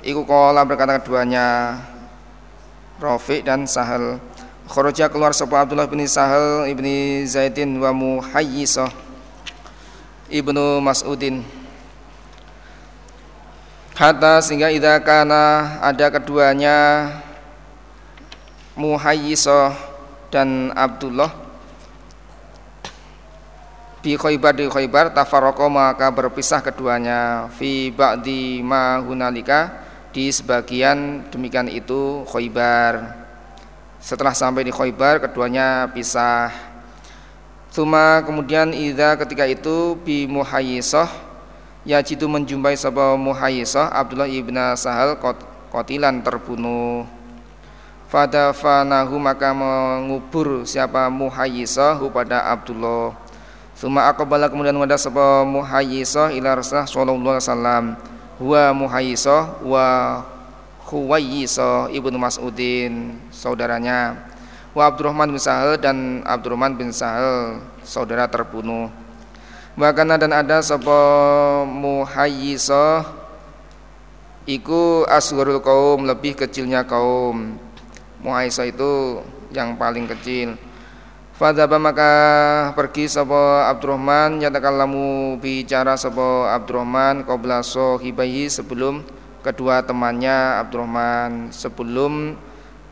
iku qala, berkata keduanya Rafi' dan Sahal, kharaja, keluar sapa Abdullah bin Sahal ibni Zaidin wa Muhayyisah ibnu Mas'udin, hatta, sehingga idza kana, ada keduanya Muhayyisah dan Abdullah di Khaybar, tafarraqa, maka berpisah keduanya, fi ba'di ma hunalika, di sebagian demikian itu Khaybar. Setelah sampai di Khaybar keduanya pisah. Tsuma, kemudian idza, ketika itu, bi Muhayyisah, yajidu, menjumpai sapa Muhayyisah Abdullah ibn Sahal qatilan, terbunuh. Fadafanahu, maka mengubur siapa Muhayyisah pada Abdullah. Suma aqbala, kemudian wadah sapa Muhayyisah ila Rasulullah sallallahu alaihi wasallam, huwa Muhayyisah wa Huwaisah ibnu Mas'udin, saudaranya, wa Abdurrahman bin Sahal, dan Abdurrahman bin Sahal saudara terbunuh. Bahkan dan ada sapa Muhayyisah iku asgharul qaum, lebih kecilnya kaum. Muhayyisah itu yang paling kecil. Fadzaba, maka pergi sapa Abdurrahman, yatakallamu, bicara sapa Abdurrahman qabla sahibihi, sebelum kedua temannya Abdurrahman, sebelum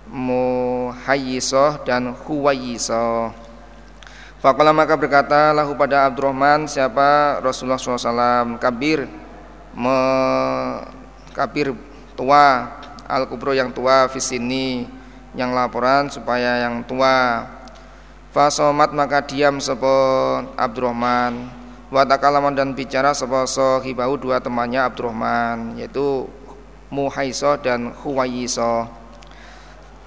Muhayyisah dan Huwaisah. Faqala, maka berkata lahu pada Abdurrahman siapa Rasulullah sallallahu alaihi wasallam, kabir tua, al-kubro, yang tua, fisini, yang laporan supaya yang tua. Fasomat, maka diam sapa Abdurrahman, wa takalaman, dan bicara sapa sahibahu, dua temannya Abdurrahman, yaitu Muhayyisah dan Huwaisah.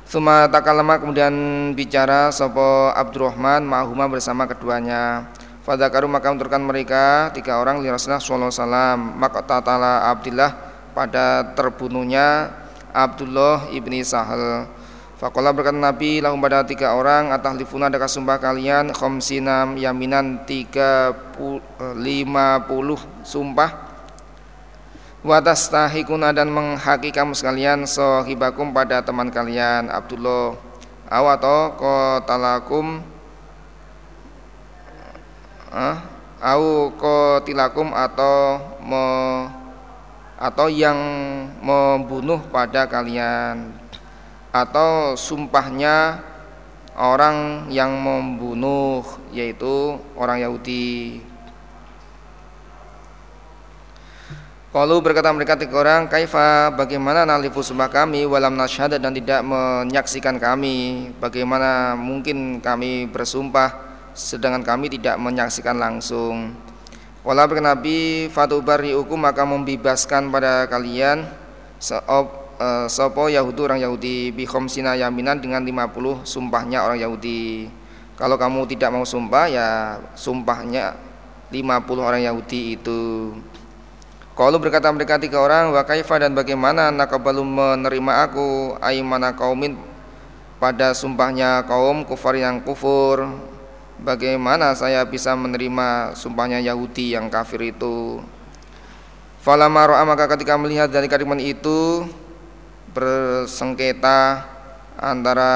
Tsuma takalama, kemudian bicara sapa Abdurrahman ma'huma, bersama keduanya. Fadzakaru, maka menurunkan mereka tiga orang li Rasulullah sallallahu alaihi wasallam, maqtatala Abdullah, pada terbunuhnya Abdullah ibni Sahal. Faqala, berkata Nabi lahum pada tiga orang, atahlifuna, adakah sumpah kalian khamsina yaminan, 50 sumpah, wa tastahiquna, dan menghaki kamu sekalian sahibakum pada teman kalian Abdullah awato qatalakum au qatilakum atau yang membunuh pada kalian, atau sumpahnya orang yang membunuh, yaitu orang Yahudi. Qalu berkata mereka tiga orang, kaifa bagaimana nalifu sumpah kami, walam nasyhad dan tidak menyaksikan kami, bagaimana mungkin kami bersumpah sedangkan kami tidak menyaksikan langsung. Qala berkata Nabi, fatubariukum maka membebaskan pada kalian sopo Yahudi orang Yahudi, bihomsina yaminan dengan 50 sumpahnya orang Yahudi. Kalau kamu tidak mau sumpah ya sumpahnya 50 orang Yahudi itu. Kalau berkata mereka tiga orang, wa kaifa dan bagaimana naqabalu menerima aku aimana kaumin pada sumpahnya kaum kufar yang kufur, bagaimana saya bisa menerima sumpahnya Yahudi yang kafir itu. Falamma ra'a maka ketika melihat dari kalimat itu bersengketa antara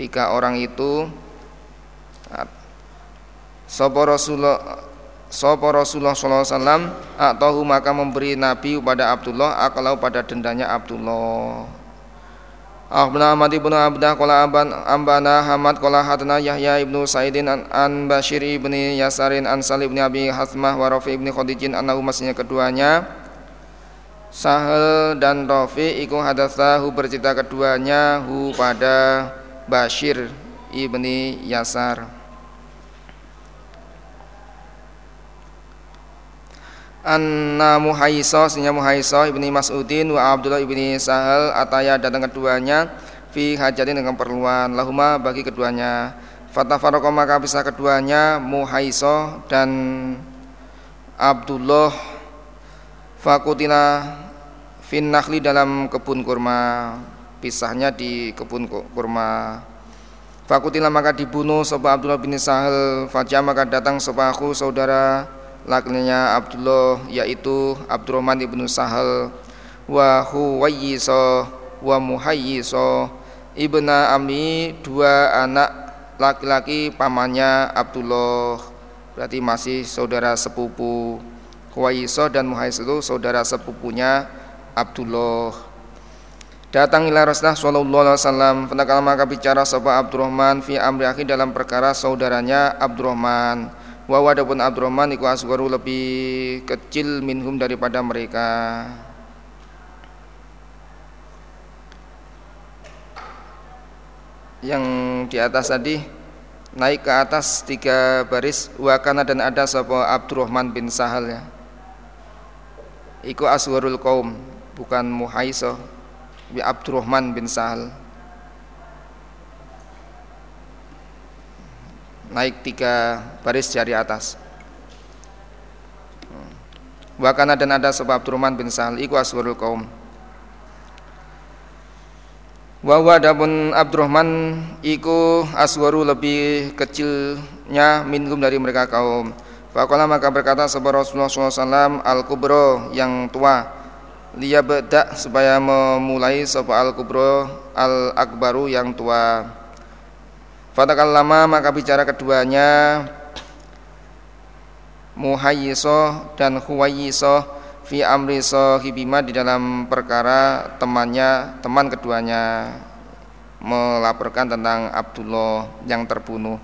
tiga orang itu, Rasulullah sallallahu alaihi wasallam atahu maka memberi Nabi kepada Abdullah akalau pada dendanya Abdullah. Akhbarana Ahmad ibn Abdah qala ambana Hamad qala hadana Yahya ibn Sa'idin an Bashir ibn Yasarin an Salim ibn Abi Hasmah wa Rafi ibn Khadijin annahu masnya keduanya Sahal dan Rafi iku hadatsahu bercerita keduanya hu pada Bashir ibn Yasar anna Muhaisah sinya Muhaisah ibni Mas'udin wa Abdullah ibni Sahal ataya datang keduanya fi hajatin dengan keperluan lahuma bagi keduanya fatafaraqo maka pisah keduanya Muhaisah dan Abdullah fakutila fin nakhli dalam kebun kurma, pisahnya di kebun kurma. Fakutila maka dibunuh sapa Abdullah bin Sahal faja maka datang sapa aku saudara lakinya Abdullah yaitu Abdurrahman ibn Sahal wa Huwayyisa wa Muhayyisa ibna Ami, dua anak laki-laki pamannya Abdullah, berarti masih saudara sepupu. Huwayyisa dan Muhayyisa itu saudara sepupunya Abdullah. Datang ila Rasulullah sallallahu alaihi wasallam fadakala maka bicara sapa Abdurrahman fi amri akhi dalam perkara saudaranya Abdurrahman. Wa wadapun Abdurrahman iku asgharu lebih kecil minhum daripada mereka. Yang di atas tadi naik ke atas tiga baris wa kana dan ada sapa Abdurrahman bin Sahal ya. Iku asgharul qaum bukan Muhaisah bi Abdurrahman bin Sahal. Naik tiga baris jari atas. Wakana dan ada sebab Abdurrahman bin Sahal iku aswarul kaum. Wawa adapun Abdurrahman iku aswaru lebih kecilnya minhum dari mereka kaum. Faqala maka berkata sebab Rasulullah SAW al-kubro yang tua dia bedak supaya memulai sebab al-kubro al-akbaru yang tua. Fatakal lama maka bicara keduanya Muhayyisah dan Huwayyisah fi amri sahibima di dalam perkara teman keduanya melaporkan tentang Abdullah yang terbunuh.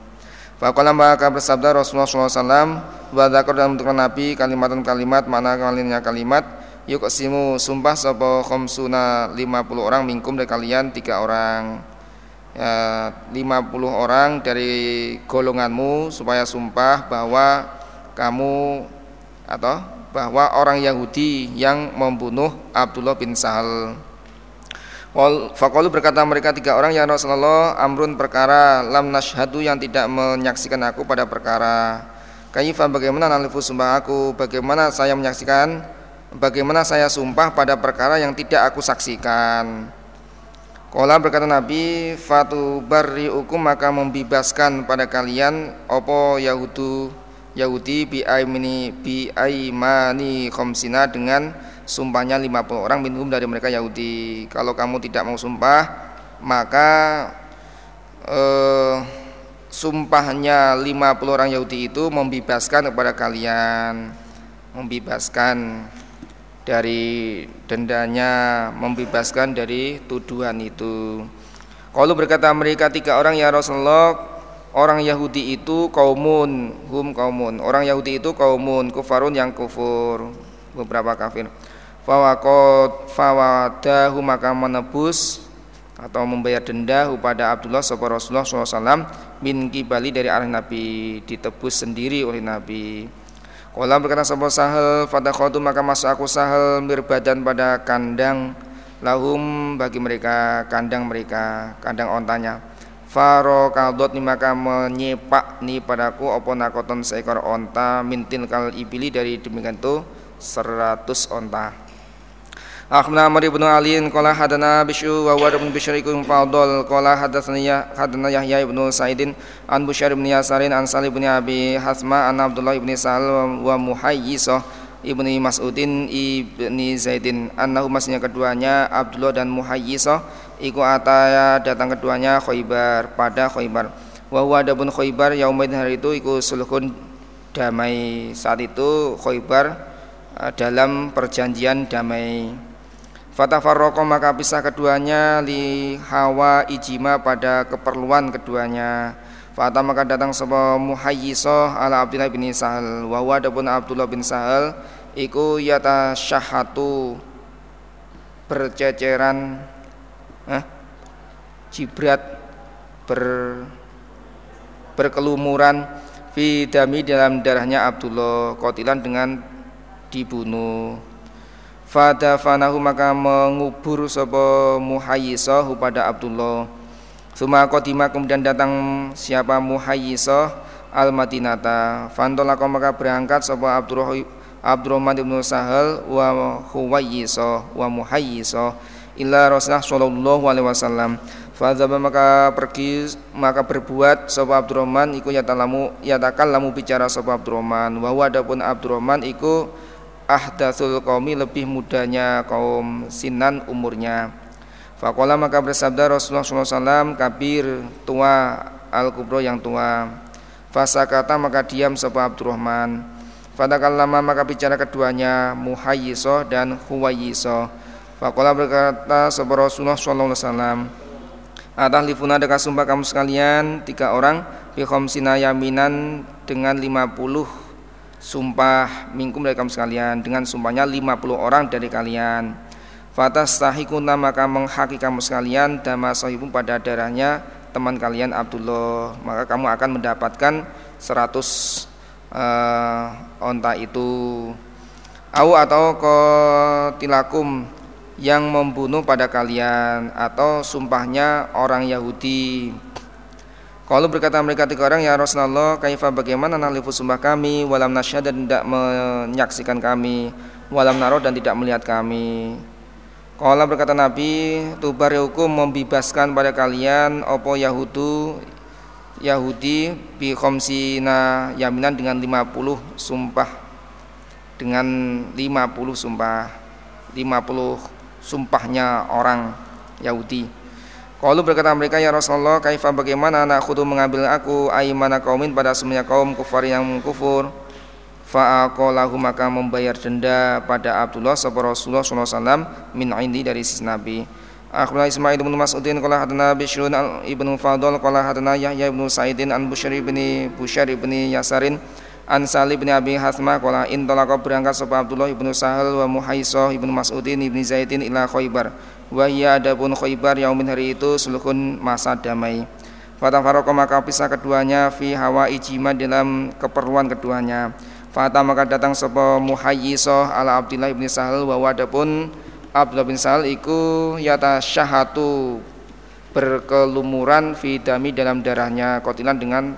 Faqala maka bersabda Rasulullah sallallahu alaihi wasallam wa dzakar dalam untuk Nabi kalimat-kalimat mana kalinya kalimat yuqsimu sumpah sapa khamsuna 50 orang minkum dari kalian 3 orang. 50 orang dari golonganmu supaya sumpah bahwa kamu atau bahwa orang Yahudi yang membunuh Abdullah bin Sahal. Faqalu berkata mereka tiga orang ya Rasulullah amrun perkara lam nashhadu yang tidak menyaksikan aku pada perkara. Kaifa bagaimana nalifu sumpah aku, bagaimana saya menyaksikan, bagaimana saya sumpah pada perkara yang tidak aku saksikan. Qala berkata Nabi, "Fatubariukum maka membebaskan pada kalian apa Yahudi bi aimani khamsina dengan sumpahnya 50 orang minhum dari mereka Yahudi. Kalau kamu tidak mau sumpah, maka sumpahnya 50 orang Yahudi itu membebaskan kepada kalian, membebaskan dari dendanya, membebaskan dari tuduhan itu. Kalau berkata mereka, tiga orang ya Rasulullah, orang Yahudi itu kaumun, hum kaumun, orang Yahudi itu kaumun, kufarun yang kufur, beberapa kafir. Fawakot fawadahu, maka menebus atau membayar denda kepada Abdullah sapa Rasulullah SAW min kibali dari arah Nabi, ditebus sendiri oleh Nabi. Kolam berkata sapa Sahal, fatakhatu maka masuk aku Sahal mirbadan pada kandang lahum bagi mereka, kandang mereka, kandang ontanya. Faro kaldot maka menyepak ni padaku opo nakoton seekor onta mintin kal ibili dari demikian itu 100 onta. Akhbarana Amr ibn Ali qala hadana Bisyu wa Warad bin Bisyrikun fadal qala hadatsana Yahya ibn Sa'idin an Bushair ibn Yasarin an Salih ibn Abi Hasma an Abdullah ibn Sa'al wa Muhayyisah ibn Mas'udin ibn Zaidin annahu masnya keduanya Abdullah dan Muhayyisah iku ataya datang keduanya Khaibar pada Khaibar wa huwa adabun Khaibar yaumid hari itu iku sulhun damai. Saat itu Khaibar dalam perjanjian damai. Fatafarraqo maka pisah keduanya li hawa ijima pada keperluan keduanya. Fata maka datang sapa Muhayyisah ala Abdullah bin Sahal wa huwa adapun Abdullah bin Sahal iku yatasyahatu berceceran jibrat berkelumuran fi dami dalam darahnya Abdullah qatilan dengan dibunuh. Fadafanahu maka mengubur sapa Muhayyisah kepada Abdullah. Suma qadima kemudian datang siapa Muhayyisah al-Madinata. Fantolaka maka berangkat sapa Abdurrahman bin Sahal wa Huwayyisah wa Muhayyisah ila Rasulullah sallallahu alaihi wasallam. Fadzaba maka pergi maka berbuat sapa Abdurrahman iku yatakallamu bicara sapa Abdurrahman wa adapun Abdurrahman iku ahdatsul qaumi lebih mudanya kaum sinan umurnya. Faqala maka bersabda Rasulullah sallallahu alaihi wasallam kabir tua al-kubra yang tua. Fasakata maka diam sapa Abdurrahman. Fatakallama maka bicara keduanya Muhayyisah dan Huwayyisah. Faqala berkata sapa Rasulullah sallallahu alaihi wasallam atahlifuna dekat sumpah kamu sekalian tiga orang bi khamsina yaminan dengan 50 sumpah mingkum dari kamu sekalian dengan sumpahnya 50 orang dari kalian. Fatas tahikuna maka menghaki kamu sekalian dama sahibun pada darahnya teman kalian Abdullah, maka kamu akan mendapatkan 100 onta itu. Au atau qatilakum yang membunuh pada kalian atau sumpahnya orang Yahudi. Kalau berkata mereka tiga orang ya Rasulullah, kaifa bagaimana nahlifu sumpah kami walam nasyhad dan tidak menyaksikan kami, walam naro dan tidak melihat kami. Kalau berkata Nabi, tubar hukum membebaskan pada kalian opo Yahudi bi khamsina yaminan dengan 50 sumpah, dengan 50 sumpah, 50 sumpahnya orang Yahudi. Kalau berkata mereka ya Rasulullah, kaifa bagaimana nakhudhu mengambil aku aimana qaumin pada semuanya kaum kufar yang kufur. Fa'aqalahu maka membayar denda pada Abdullah sapa Rasulullah sallallahu alaihi wasallam min indi dari sisi Nabi. Akhbarana Ismail bin Mas'udin qala hadana Bishrun ibn Fadl qala hadana Yahya ibn Sa'idin an Bushair ibn Yasarin an Salih ibn Abi Hasma qala in talaqa berangkat sapa Abdullah ibn Sahal wa Muhayyisah ibn Mas'udin ibn Zaidin ila Khaibar. Wa hiya adabun Khaibar yaumin hari itu sulhun masa damai. Fatafaraqo maka pisah keduanya fi hawa ijima dalam keperluan keduanya. Fata maka datang sapa Muhayyisah ala Abdullah bin Sahal wa adapun Abdullah bin Sahal iku yatasyahatu berkelumuran fi dami dalam darahnya qatilan dengan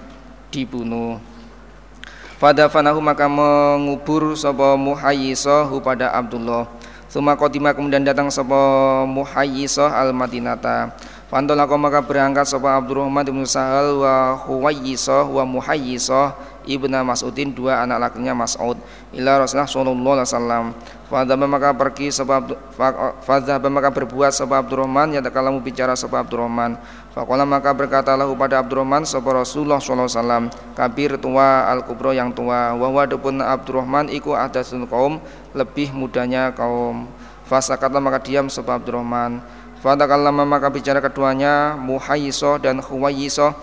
dibunuh. Fadafanahu maka mengubur sapa Muhayyisah pada Abdullah. Suma qatima kemudian datang sapa Muhayyisah al-Madinata. Fantolaka maka berangkat sapa Abdurrahman bin Sahal wa Huwayyisah wa Muhayyisah ibnu Mas'udin, dua anak lakinya Mas'ud, ila Rasulullah sallallahu alaihi wasallam. Fadzahaba maka berbuat sapa Abdurrahman, yatakalamu bicara sapa Abdurrahman. Faqala maka berkatalah kepada Abdurrahman sapa Rasulullah sallallahu alaihi wasallam, kabir tua al-kubra yang tua, wa wadupun Abdurrahman iku ahdatsun qaum, lebih mudanya kaum. Fasakata maka diam sapa Abdurrahman. Fatakallama maka bicara keduanya Muhayyisah dan Khuwayyisah.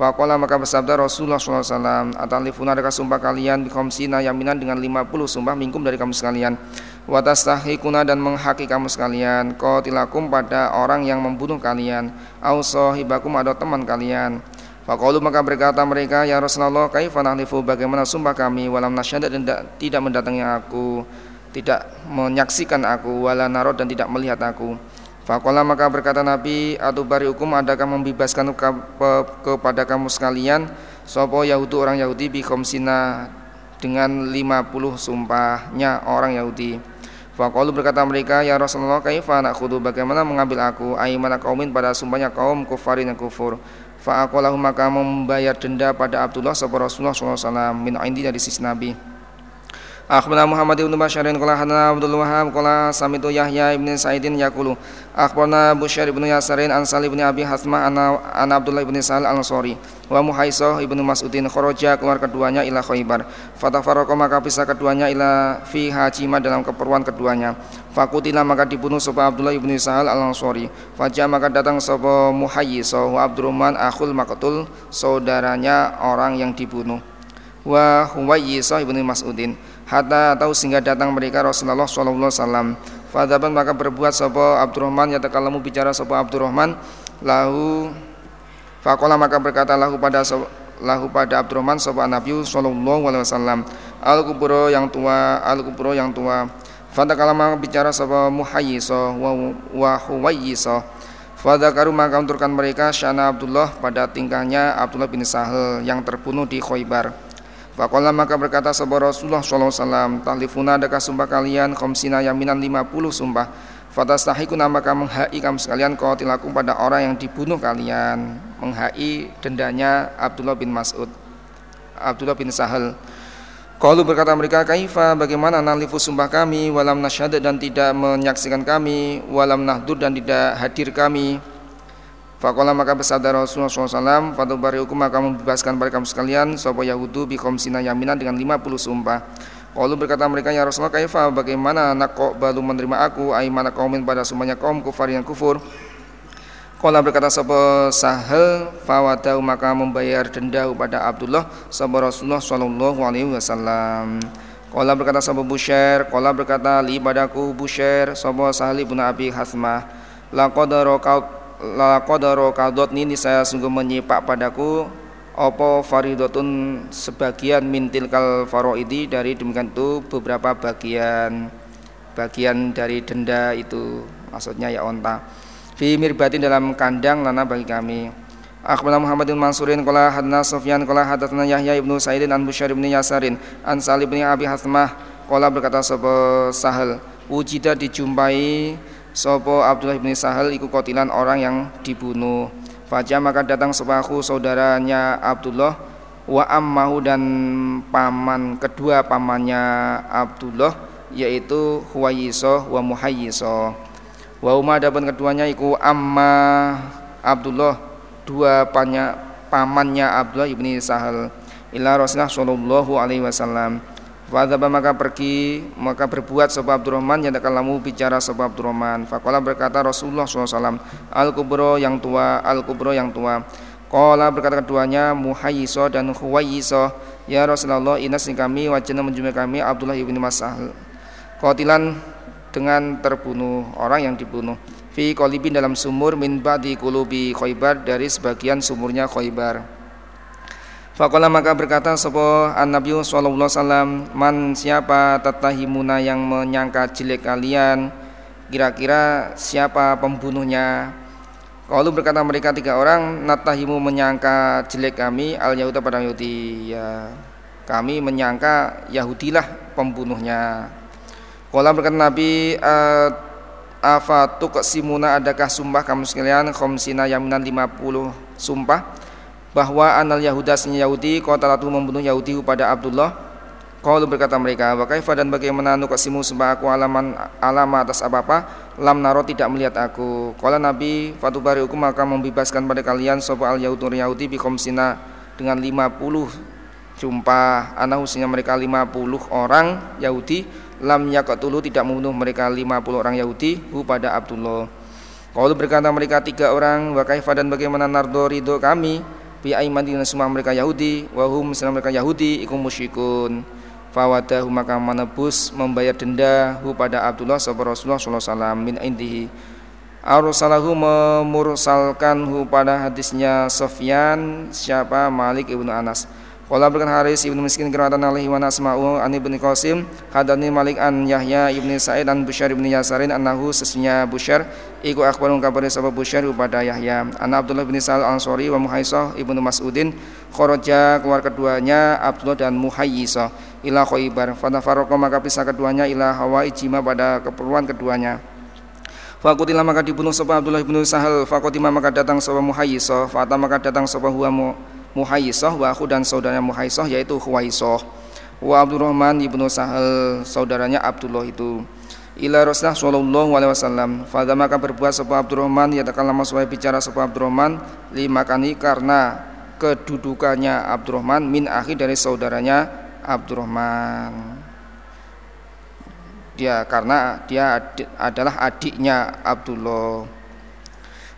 Faqala maka bersabda Rasulullah sallallahu alaihi wasallam, atalifuna adakah sumpah kalian bi khamsina yaminan dengan 50 sumpah minkum dari kamu sekalian, wa tastahiquna dan menghaki kamu sekalian, qatilakum pada orang yang membunuh kalian, au sahibakum atau teman kalian. Faqalu maka berkata mereka, ya Rasulullah kaifa nahlifu, bagaimana sumpah kami, walam nasyada dan tidak mendatangi aku, tidak menyaksikan aku, wala naro dan tidak melihat aku. Faqala maka berkata Nabi, atubari hukum adakah membebaskan kepada kamu sekalian sopo Yahudi orang Yahudi bi khamsina dengan 50 sumpahnya orang Yahudi. Faqalu berkata mereka, ya Rasulullah kaifa nakhudhu, bagaimana mengambil aku aimana kaumin pada sumpahnya kaum kufarin yang kufur. Faqalahu maka membayar denda pada Abdullah sopo Rasulullah sallallahu alaihi wasallam min indi dari sisi Nabi. Akhbarana Muhammad ibn Basharin qala hadana Abdul Wahhab qala samitu Yahya ibn Sa'idin yaqulu akhbarana Bushair ibn Yasarin an Salih ibn Abi Hasma an Abdullah ibn Sa'al al-Ansari wa Muhaisah ibn Mas'udin kharaja keluar keduanya ila Khaibar fatafarraqa maka pisah keduanya ila fi hajima dalam keperluan keduanya. Faqutila maka dibunuh sapa Abdullah ibn Sa'al al-Ansari, faja maka datang sapa Muhaisah wa Abdurrahman akhul maqtul, saudaranya orang yang dibunuh, wa Huwaisah ibn Mas'udin, hatta atau sehingga datang mereka Rasulullah sallallahu alaihi wasallam. Fadzaban maka berbuat sapa Abdurrahman, yatakalamu bicara sapa Abdurrahman lahu. Faqala maka berkata lahu pada Abdurrahman sapa Nabi sallallahu alaihi wasallam, al-kubra yang tua, al-kubra yang tua. Fadakalama bicara sapa Muhayyisah wa Huwayyisah. Fadzakaru maka unturkan mereka syana Abdullah pada tingkahnya Abdullah bin Sahal yang terbunuh di Khaibar. Faqala maka berkata sapa Rasulullah sallallahu alaihi wasallam, tahlifuna adakah sumpah kalian khamsina yaminan 50 sumpah, fatastahiquna maka menghai kamu sekalian qatilakum pada orang yang dibunuh kalian, menghai dendanya Abdullah bin Mas'ud, Abdullah bin Sahal. Qalu berkata mereka, kaifa bagaimana nahlifu sumpah kami, walam nasyhad dan tidak menyaksikan kami, walam nahdur dan tidak hadir kami. Faqala maka bersabda Rasulullah SAW, fatubari hukum maka membebaskan pada kamu sekalian sapa Yahudu bi khamsina yaminan dengan 50 sumpah. Qalu berkata mereka, ya Rasulullah kaifa bagaimana naqbalu menerima aku aimana qaumin pada sumpahnya kaum kufar yang kufur. Qala berkata sapa Sahal, fawadau maka membayar denda kepada Abdullah sapa Rasulullah sallallahu alaihi wasallam. Qala berkata sapa Bushair, qala berkata li padaku Bushair sapa Sahal bin Abi Hasmah, laqadaro kadot ini saya sungguh menyipak padaku opo faridotun sebagian mintil kal faroidi dari demikian itu beberapa bagian dari denda itu, maksudnya ya onta, fi mirbatin dalam kandang lana bagi kami. Akhbarana Muhammad bin Mansurin qala hadna Sufyan qala hadatsana Yahya ibnu Sa'idin an Bushair ibn Yasarin an Salih ibn Abi Hasmah qala berkata sapa Sahal, wujida dijumpai sopo Abdullah bin Sahal iku qatilan orang yang dibunuh. Faja maka datang sepaku saudaranya Abdullah wa ammahu dan paman kedua pamannya Abdullah yaitu Huwayyisah wa Muhayyisah. Wa huma adapun keduanya iku amma Abdullah dua pamannya Abdullah bin Sahal ila Rasulullah sallallahu alaihi wasallam. Fadzaba maka pergi maka berbuat sapa Abdurrahman, yatakalamu bicara sapa Abdurrahman. Faqala berkata Rasulullah sallallahu alaihi wasallam, al-kubra yang tua, al-kubra yang tua. Qala berkata keduanya Muhayyisah dan Huwayyisah, ya Rasulullah inas kami wajana menjumpai kami Abdullah ibn Mas'ud qatilan dengan terbunuh, orang yang dibunuh, fi qalibin dalam sumur min ba'di qulubi Khaibar dari sebagian sumurnya Khaibar. Faqala maka berkata sapa An-Nabi sallallahu alaihi wasallam, man siapa tatahimuna yang menyangka jelek kalian, kira-kira siapa pembunuhnya. Qalu berkata mereka tiga orang, natahimu menyangka jelek kami al-Yahuda pada Yahudi, ya kami menyangka Yahudilah pembunuhnya. Qala berkata Nabi, afa tuqsimuna adakah sumpah kamu sekalian khamsina yaminan 50 sumpah, bahwa anal Yahudasnya Yahudi qatalatu membunuh Yahudi pada Abdullah Qalu berkata mereka, wa kaifa dan bagaimana nukasimu sebab aku alama atas apa-apa, lam naro tidak melihat aku. Qala Nabi, fatubari hukum maka membebaskan pada kalian sopa al-yahudur yahudi bikomsina dengan 50 jumpa anahusinya mereka 50 orang Yahudi, lam yakatulu tidak membunuh mereka 50 orang Yahudi hu pada Abdullah. Qalu berkata mereka 3 orang, wa kaifa dan bagaimana nardo ridho kami bi aimanin semua mereka Yahudi, wahum semua mereka Yahudi ikum musyrikun. Fawadahu maka menebus membayar denda hu pada Abdullah sahabat Rasulullah sallallahu alaihi wasallam min indihi arsalahu memursalkan hu pada hadisnya Sofyan siapa Malik ibnu Anas. Qala berkan Haris ibnu Miskin qira'atan alaihi wa nasma'u an ibnu Qasim hadani Malik an Yahya ibnu Sa'id an Bushair ibnu Yasarin annahu sesnya Bushair iku akhbarun kabare sahabat Bushair hu pada Yahya an Abdullah bin Sa'al Ansori wa Muhaisah ibnu Mas'udin kharaja keluar keduanya Abdullah dan Muhaisah ila Khaibar fatafarraqa maka pisah keduanya ila Hawaij jima pada keperluan keduanya. Faqutila maka dibunuh sapa Abdullah bin Sahal faqatima maka datang sapa Muhaisah fata maka datang sapa huwa Muhaisah wa akhu dan saudaranya Muhaisah yaitu Khuwaisah wa Abdurrahman bin Sahal saudaranya Abdullah itu ila Rasulullah sallallahu alaihi wasallam fata maka berbuat sapa Abdurrahman yatakallama suai bicara sapa Abdurrahman limakani karena kedudukannya Abdurrahman min akhi dari saudaranya Abdurrahman, dia karena dia adalah adiknya Abdullah.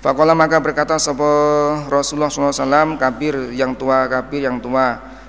Faqala maka berkata sapa Rasulullah sallallahu alaihi wasallam kabir yang tua.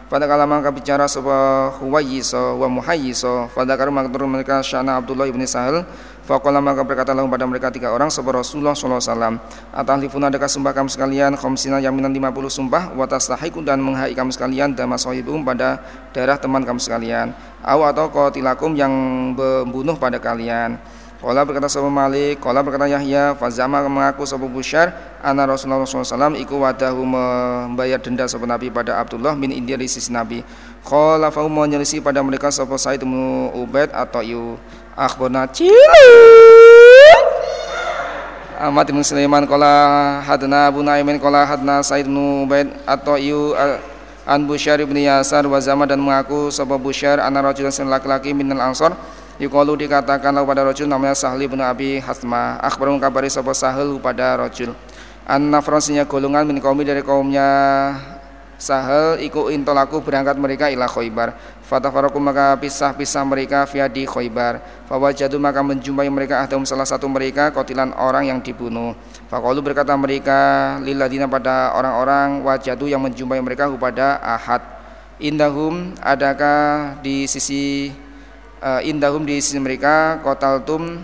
Fadakala maka bicara sapa Khuwaisah wa Muhaisah. Fadakar maka turun mereka syana Abdullah ibn Sahal. Faqala maka berkata lahum pada mereka 3 orang sapa Rasulullah sallallahu alaihi wasallam. Atahlifuna adakah sumpah kamu sekalian khamsina yaminan 50 sumpah wa tastahiqun dan menghai kamu sekalian dama sahibum pada darah teman kamu sekalian. Aw atau qatilakum yang membunuh pada kalian. Qala berkata sapa Malik, qala berkata Yahya, fazama mengaku sapa Bushair ana Rasulullah sallallahu alaihi wasallam iku wadahu membayar denda sapa Nabi pada Abdullah bin India di sisi Nabi. Qala fa hum menyelisi pada mereka sapa Sa'id bin Ubaid atau yu akhbarna cilik Ahmad bin Sulaiman qala hadna Abu Nuaimin qala hadna Sa'id bin Ubaid atau yu an Bushair bin Yasar wa zama dan mengaku sapa Bushair ana rajulan laki-laki minal Ansar yuqalu dikatakan lalu pada rajul namanya Sahli bin Abi Hasma akhbarun kabari sapa Sahal pada rajul annafrasinya golongan min qaumi dari kaumnya Sahal iku intolaku berangkat mereka ila Khaibar fatafaraku maka pisah-pisah mereka via di Khaibar fawajadu maka menjumpai mereka ahdum salah satu mereka kotilan orang yang dibunuh faqalu berkata mereka lilladina pada orang-orang wajadu yang menjumpai mereka pada ahad indahum adakah di sisi indahum di sisi mereka qataltum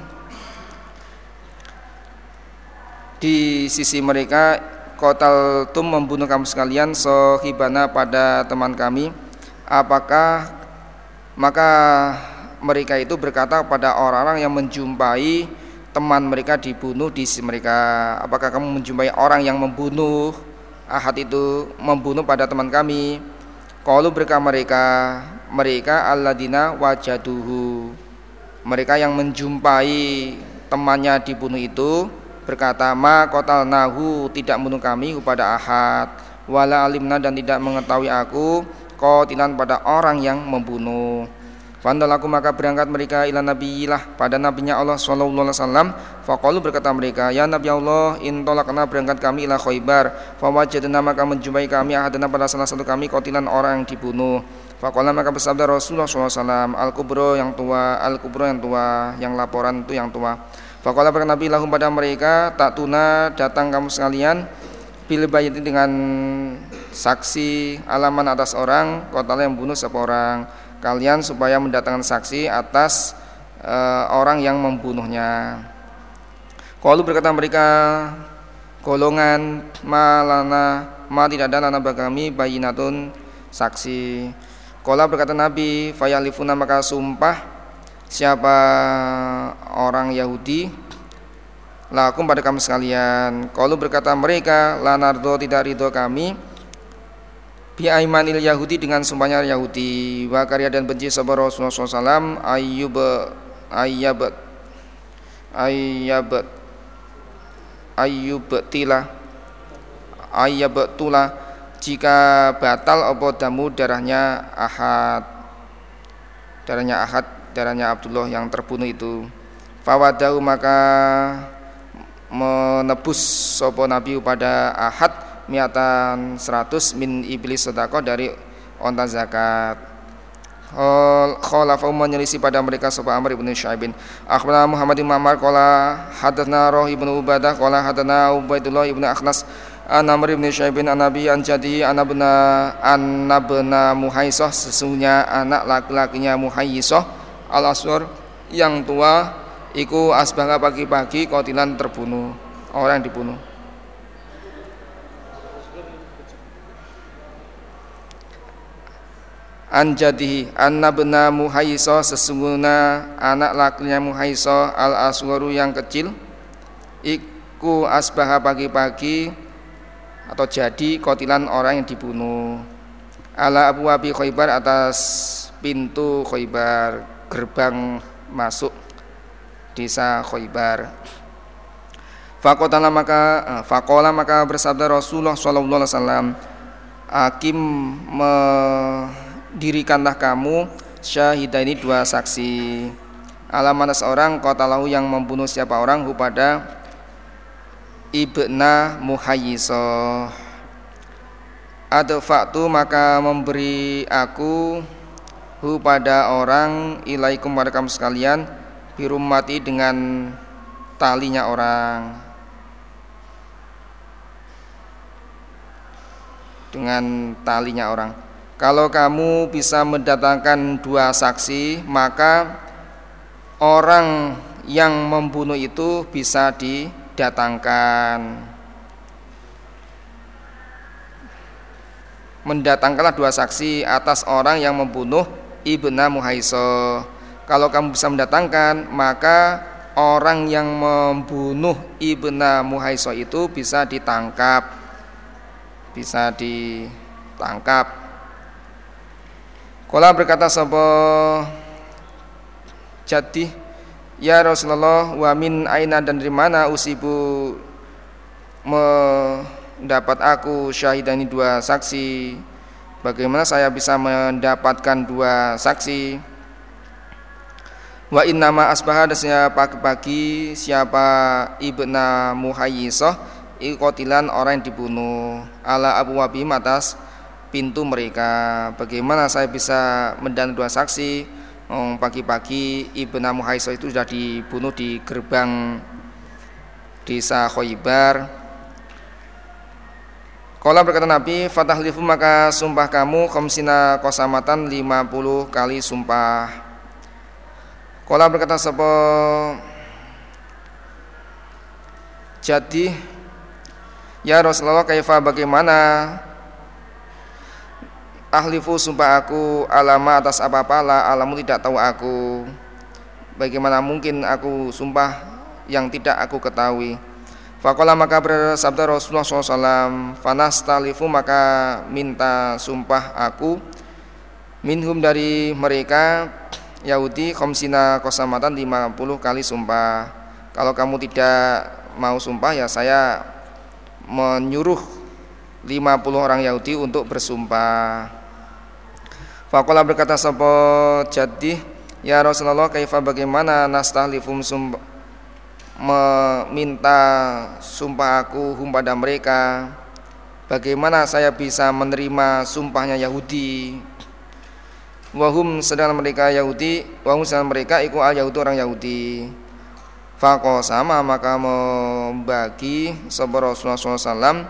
di sisi mereka qataltum membunuh kamu sekalian sahibana pada teman kami apakah maka mereka itu berkata pada orang-orang yang menjumpai teman mereka dibunuh di sisi mereka apakah kamu menjumpai orang yang membunuh ahad itu membunuh pada teman kami qalu berkata mereka alladzina wajaduhu mereka yang menjumpai temannya dibunuh itu berkata ma qatalnahu tidak bunuh kami kepada ahad wala alimna dan tidak mengetahui aku qatilan pada orang yang membunuh fandalaku maka berangkat mereka ila nabiyilah pada nabinya Allah sallallahu alaihi wasallam faqalu berkata mereka ya nabi Allah intolakna berangkat kami ila Khaibar fawajadna maka menjumpai kami ahadana pada salah satu kami qatilan orang yang dibunuh faqala maka bersabda Rasulullah sallallahu alaihi wasallam al-kubra yang tua yang laporan itu yang tua faqala berkata Nabi lahum pada mereka tak tuna datang kamu sekalian bil bayyati dengan saksi alaman atas orang qatala yang bunuh seorang kalian supaya mendatangkan saksi atas orang yang membunuhnya qalu berkata mereka golongan malana ma tidak ada lana bagi kami bayinatun saksi qala berkata Nabi fayalifuna maka sumpah siapa orang Yahudi lakum pada kamu sekalian qalu berkata mereka lanardo tidak ridho kami bi aimanil Yahudi dengan sumpahnya Yahudi wa karya dan benci sahabat Rasulullah SAW ayyub tila jika batal apa damu darahnya ahad darahnya Ahad, darahnya Abdullah yang terbunuh itu. Fawadau, maka menebus sopo Nabi pada Ahad 100 min iblis sedekah dari onta zakat. Khalafa menyelisi pada mereka sopo Amr ibn Syaibin. Akhbarana Muhammad ibn Ammar qala hadatsana Roh ibn Ubadah qala hadatsana Ubaidullah ibn Akhnas an Amr ibn Syaibin an Nabi an jadi anabna Muhaisah, sesungguhnya anak laki-lakinya Muhaisah al-Aswar yang tua iku asbah pagi-pagi kotilan terbunuh, orang dibunuh. Anjadihi annabna Muhaisah, sesungguhnya anak lakinya Muhaisah al-Aswaru yang kecil iku asbah pagi-pagi atau jadi kotilan orang yang dibunuh. Ala Abu Abi Khaybar, atas pintu Khaybar, gerbang masuk desa Khaybar. Faqala maka bersabda Rasulullah sallallahu alaihi wasallam, "Hakim, mendirikanlah kamu syahidaini, dua saksi. Alaman seorang qatalahu, yang membunuh siapa orang, hu pada ibna Muhaisah. Adfa'tu, maka memberi aku hu pada orang ilaikum pada kamu sekalian birumati, dengan talinya orang, dengan talinya orang. Kalau kamu bisa mendatangkan dua saksi, maka orang yang membunuh itu bisa didatangkan. Mendatangkanlah dua saksi atas orang yang membunuh ibna Muhaisah. Kalau kamu bisa mendatangkan, maka orang yang membunuh ibna Muhaisah itu bisa ditangkap, bisa ditangkap." Qala, berkata sapa Jaddi, "Ya Rasulullah, wa min aina, dan dari mana usibu mendapat aku syahidani, dua saksi? Bagaimana saya bisa mendapatkan dua saksi? Wa innama asbaha, dasnya pagi-pagi siapa ibna Muhaisah iqatilan, orang yang dibunuh. Ala Abu Wabi, atas pintu mereka. Bagaimana saya bisa mendatangkan dua saksi? Pagi-pagi ibna Muhaisah itu sudah dibunuh di gerbang desa Khaybar." Qala, berkata Nabi, "Fatahlifu, maka sumpah kamu khamsina qasamatan, 50 kali sumpah." Qala, berkata sapa Jadi, "Ya Rasulullah, kaifa, bagaimana ahlifu sumpah aku, alama, atas apa-apa, la alamu, tidak tahu aku. Bagaimana mungkin aku sumpah yang tidak aku ketahui?" Faqala, maka bersabda Rasulullah sallallahu alaihi wasallam, "Fanastalifu, maka minta sumpah aku minhum, dari mereka Yahudi, khamsina qasamatan, 50 kali sumpah. Kalau kamu tidak mau sumpah, ya saya menyuruh 50 orang Yahudi untuk bersumpah." Faqala, berkata sapa Jaddi, "Ya Rasulullah, kaifa, bagaimana nastahlifum, meminta sumpah aku hum pada mereka? Bagaimana saya bisa menerima sumpahnya Yahudi? Wahum, sedang mereka Yahudi, wahum, sedang mereka iku al-Yahudi, orang Yahudi." Faqasama, maka membagi sapa Rasulullah SAW,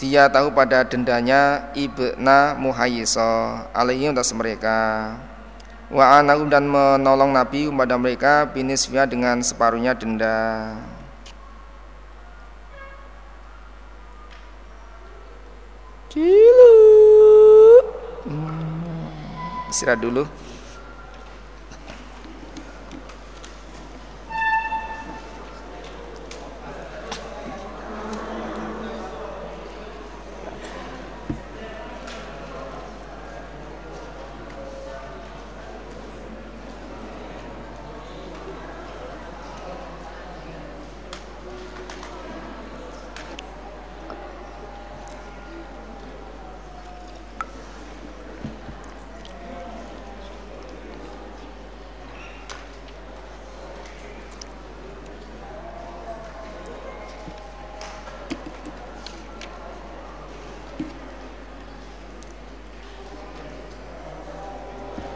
dia tahu pada dendanya ibna Muhaisah alaihi, atas mereka. Wa anahum, dan menolong Nabi kepada mereka binisfia, dengan separuhnya denda. Istirahat dulu.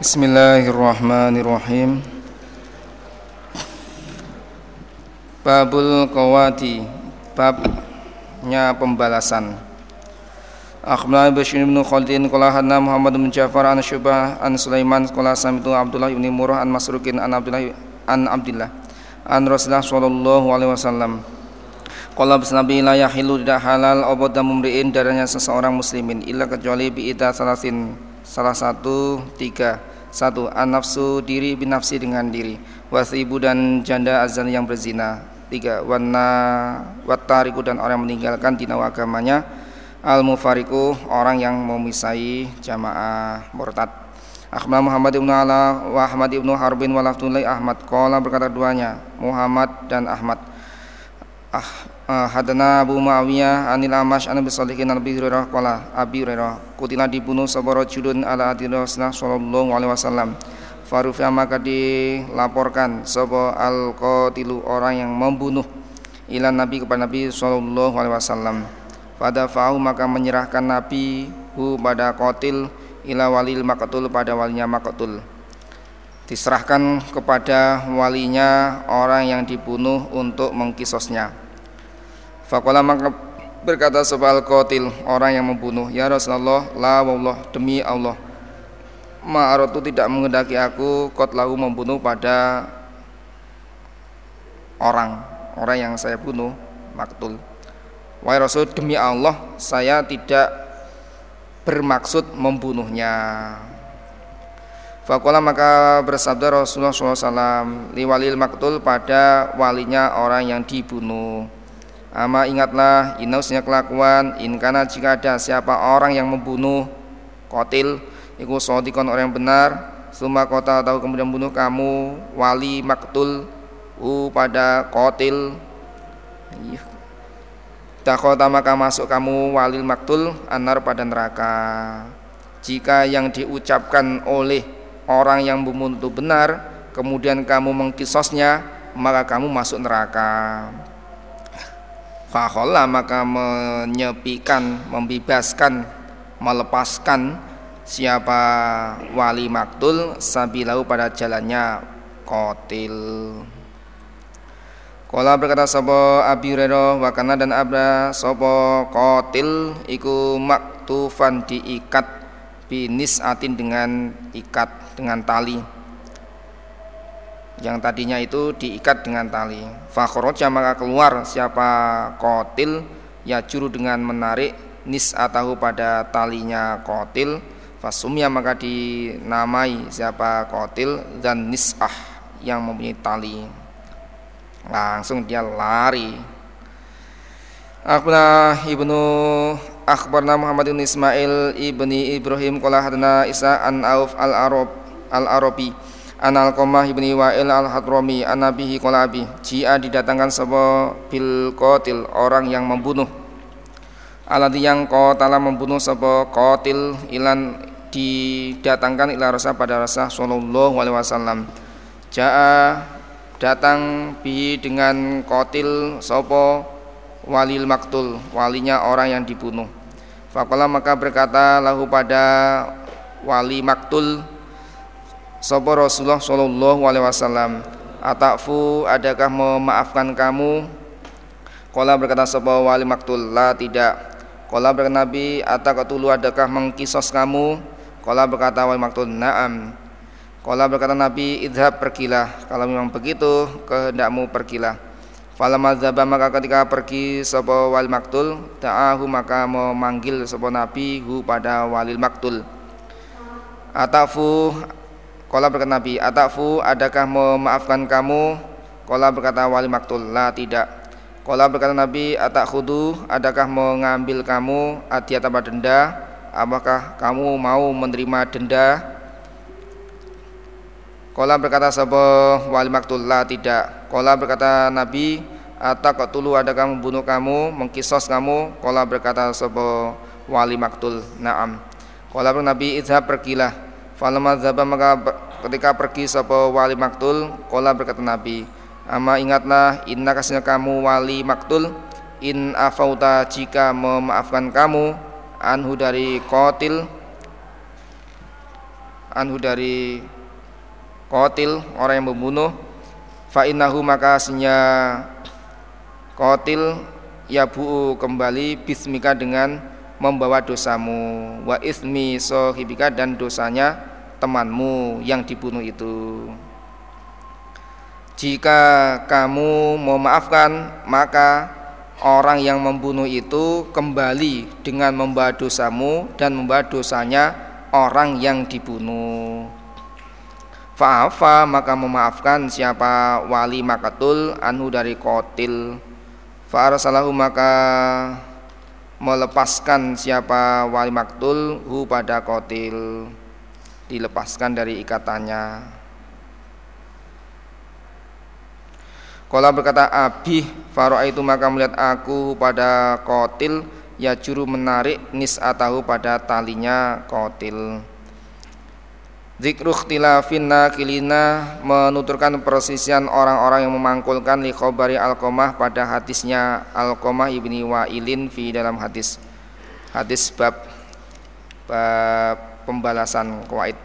Bismillahirrahmanirrahim. Babul Qawati, babnya pembalasan. Akhbarana Bashir bin Khaldin qala haddatsana Muhammad bin Ja'far an Syu'bah an Sulaiman qala sami'tu Abdullah bin Murrah an Masrukin an Abdullah an Rasulullah sallallahu alaihi wasallam. Qala bisnabi la yahilu tidak halal obad mumri'in darahnya seseorang muslimin illa kecuali bi idza salasin salah satu tiga satu an-nafsu diri binafsi dengan diri wasibu dan janda azan yang berzina tiga wattariku dan orang meninggalkan dina agamanya al-mufariku orang yang memisai jamaah murtad. Akhbar Muhammad ibn Ala wa Ahmad ibn Harbin wa Laftulai Ahmad qala berkata duanya Muhammad dan Ahmad hadana Abu Muawiyah anil Amash an Abi Shalihin Abi Hurairah qala Abi Hurairah kutila dibunuh sabara julun ala Rasulullah sallallahu alaihi wasallam farufa maka dilaporkan sapa al qatilu orang yang membunuh ila Nabi kepada Nabi sallallahu alaihi wasallam pada fa'u maka menyerahkan Nabi hu pada qatil ila walil maqtul pada walinya maqtul diserahkan kepada walinya orang yang dibunuh untuk mengkisosnya. Faqala maka berkata sebal qatil orang yang membunuh ya Rasulullah la wallah demi Allah ma'aratu tidak mengendaki aku qatlahu membunuh pada orang yang saya bunuh maktul. Wahai Rasul demi Allah saya tidak bermaksud membunuhnya. Faqala maka bersabda Rasulullah sallallahu alaihi wasallam liwalil maktul pada walinya orang yang dibunuh. Ama ingatlah inausnya kelakuan inkana jika ada siapa orang yang membunuh qatil iku sodikon orang yang benar summa kota atau kemudian bunuh kamu wali maktul pada qatil takota maka masuk kamu walil maktul anar pada neraka. Jika yang diucapkan oleh orang yang membunuh itu benar kemudian kamu mengkisosnya maka kamu masuk neraka. Fakola maka menyepikan, membebaskan, melepaskan siapa wali maktul sabilau pada jalannya qatil. Kola berkata sabo Abi Hurairah wakana dan abra sabo qatil iku maktufan diikat binis atin dengan ikat dengan tali. Yang tadinya itu diikat dengan tali. Fakhroja maka keluar siapa qatil ya juru dengan menarik nis atau pada talinya qatil. Fasumya maka dinamai siapa qatil dan nis'ah yang mempunyai tali. Langsung dia lari. Akhbarna Muhammad bin Ismail ibni Ibrahim qala hadana Isa an Auf al-Arabi Anal Qomah ibni Wa'il al-Hadrami anabihi qolabi jia didatangkan sapa bil qatil orang yang membunuh alati yang qatala membunuh sapa qatil ilan didatangkan ila rasa pada rasa sallallahu alaihi wasallam jaa datang bi dengan qatil sapa walil maktul walinya orang yang dibunuh. Faqala maka berkata lahu pada wali maktul sapa Rasulullah sallallahu alaihi wasallam atafu adakah memaafkan kamu. Qala berkata sapa wali maktul la tidak. Qala berkata Nabi ataqatulu adakah mengkisos kamu. Qala berkata wali maktul na'am. Qala berkata Nabi idhab pergilah kalau memang begitu kehendakmu pergilah. Falamma dzaba maka ketika pergi sapa wali maktul ta'ahu maka memanggil sapa Nabi hu pada wali maktul atafu. Qala berkata Nabi atafu adakah memaafkan kamu. Qala berkata wali maktul la tidak. Qala berkata Nabi atakhudu adakah mengambil kamu adiyata pada denda apakah kamu mau menerima denda. Qala berkata sapa wali maktul la tidak. Qala berkata Nabi atakatulu adakah membunuh kamu mengkisos kamu. Qala berkata sapa wali maktul na'am. Qala berkata Nabi idhab pergilah. Falamma dzaba maka ketika pergi sapa wali maktul. Qala berkata Nabi ama ingatlah inna kasnya kamu wali maktul in afauta jika memaafkan kamu anhu dari qatil anhu dari qatil, orang yang membunuh, fa innahu maka asnya qatil yabu kembali bismika dengan membawa dosamu, wa ismi sahibika dan dosanya temanmu yang dibunuh itu. Jika kamu mau maafkan, maka orang yang membunuh itu kembali dengan membawa dosamu dan membawa dosanya orang yang dibunuh. Fa'afa maka memaafkan siapa wali makatul anhu dari qatil. Fa'arsalahu maka melepaskan siapa wali maktul hu pada qatil, dilepaskan dari ikatannya. Qala berkata abih faro itu maka melihat aku pada qatil ya juru menarik nis'atahu pada talinya qatil. Dzikru ikhtilafin naqilina menuturkan persisian orang-orang yang memangkulkan li khabari Alqamah pada hadisnya Alqamah ibni Wa'ilin fi dalam hadis bab pembalasan qawaid.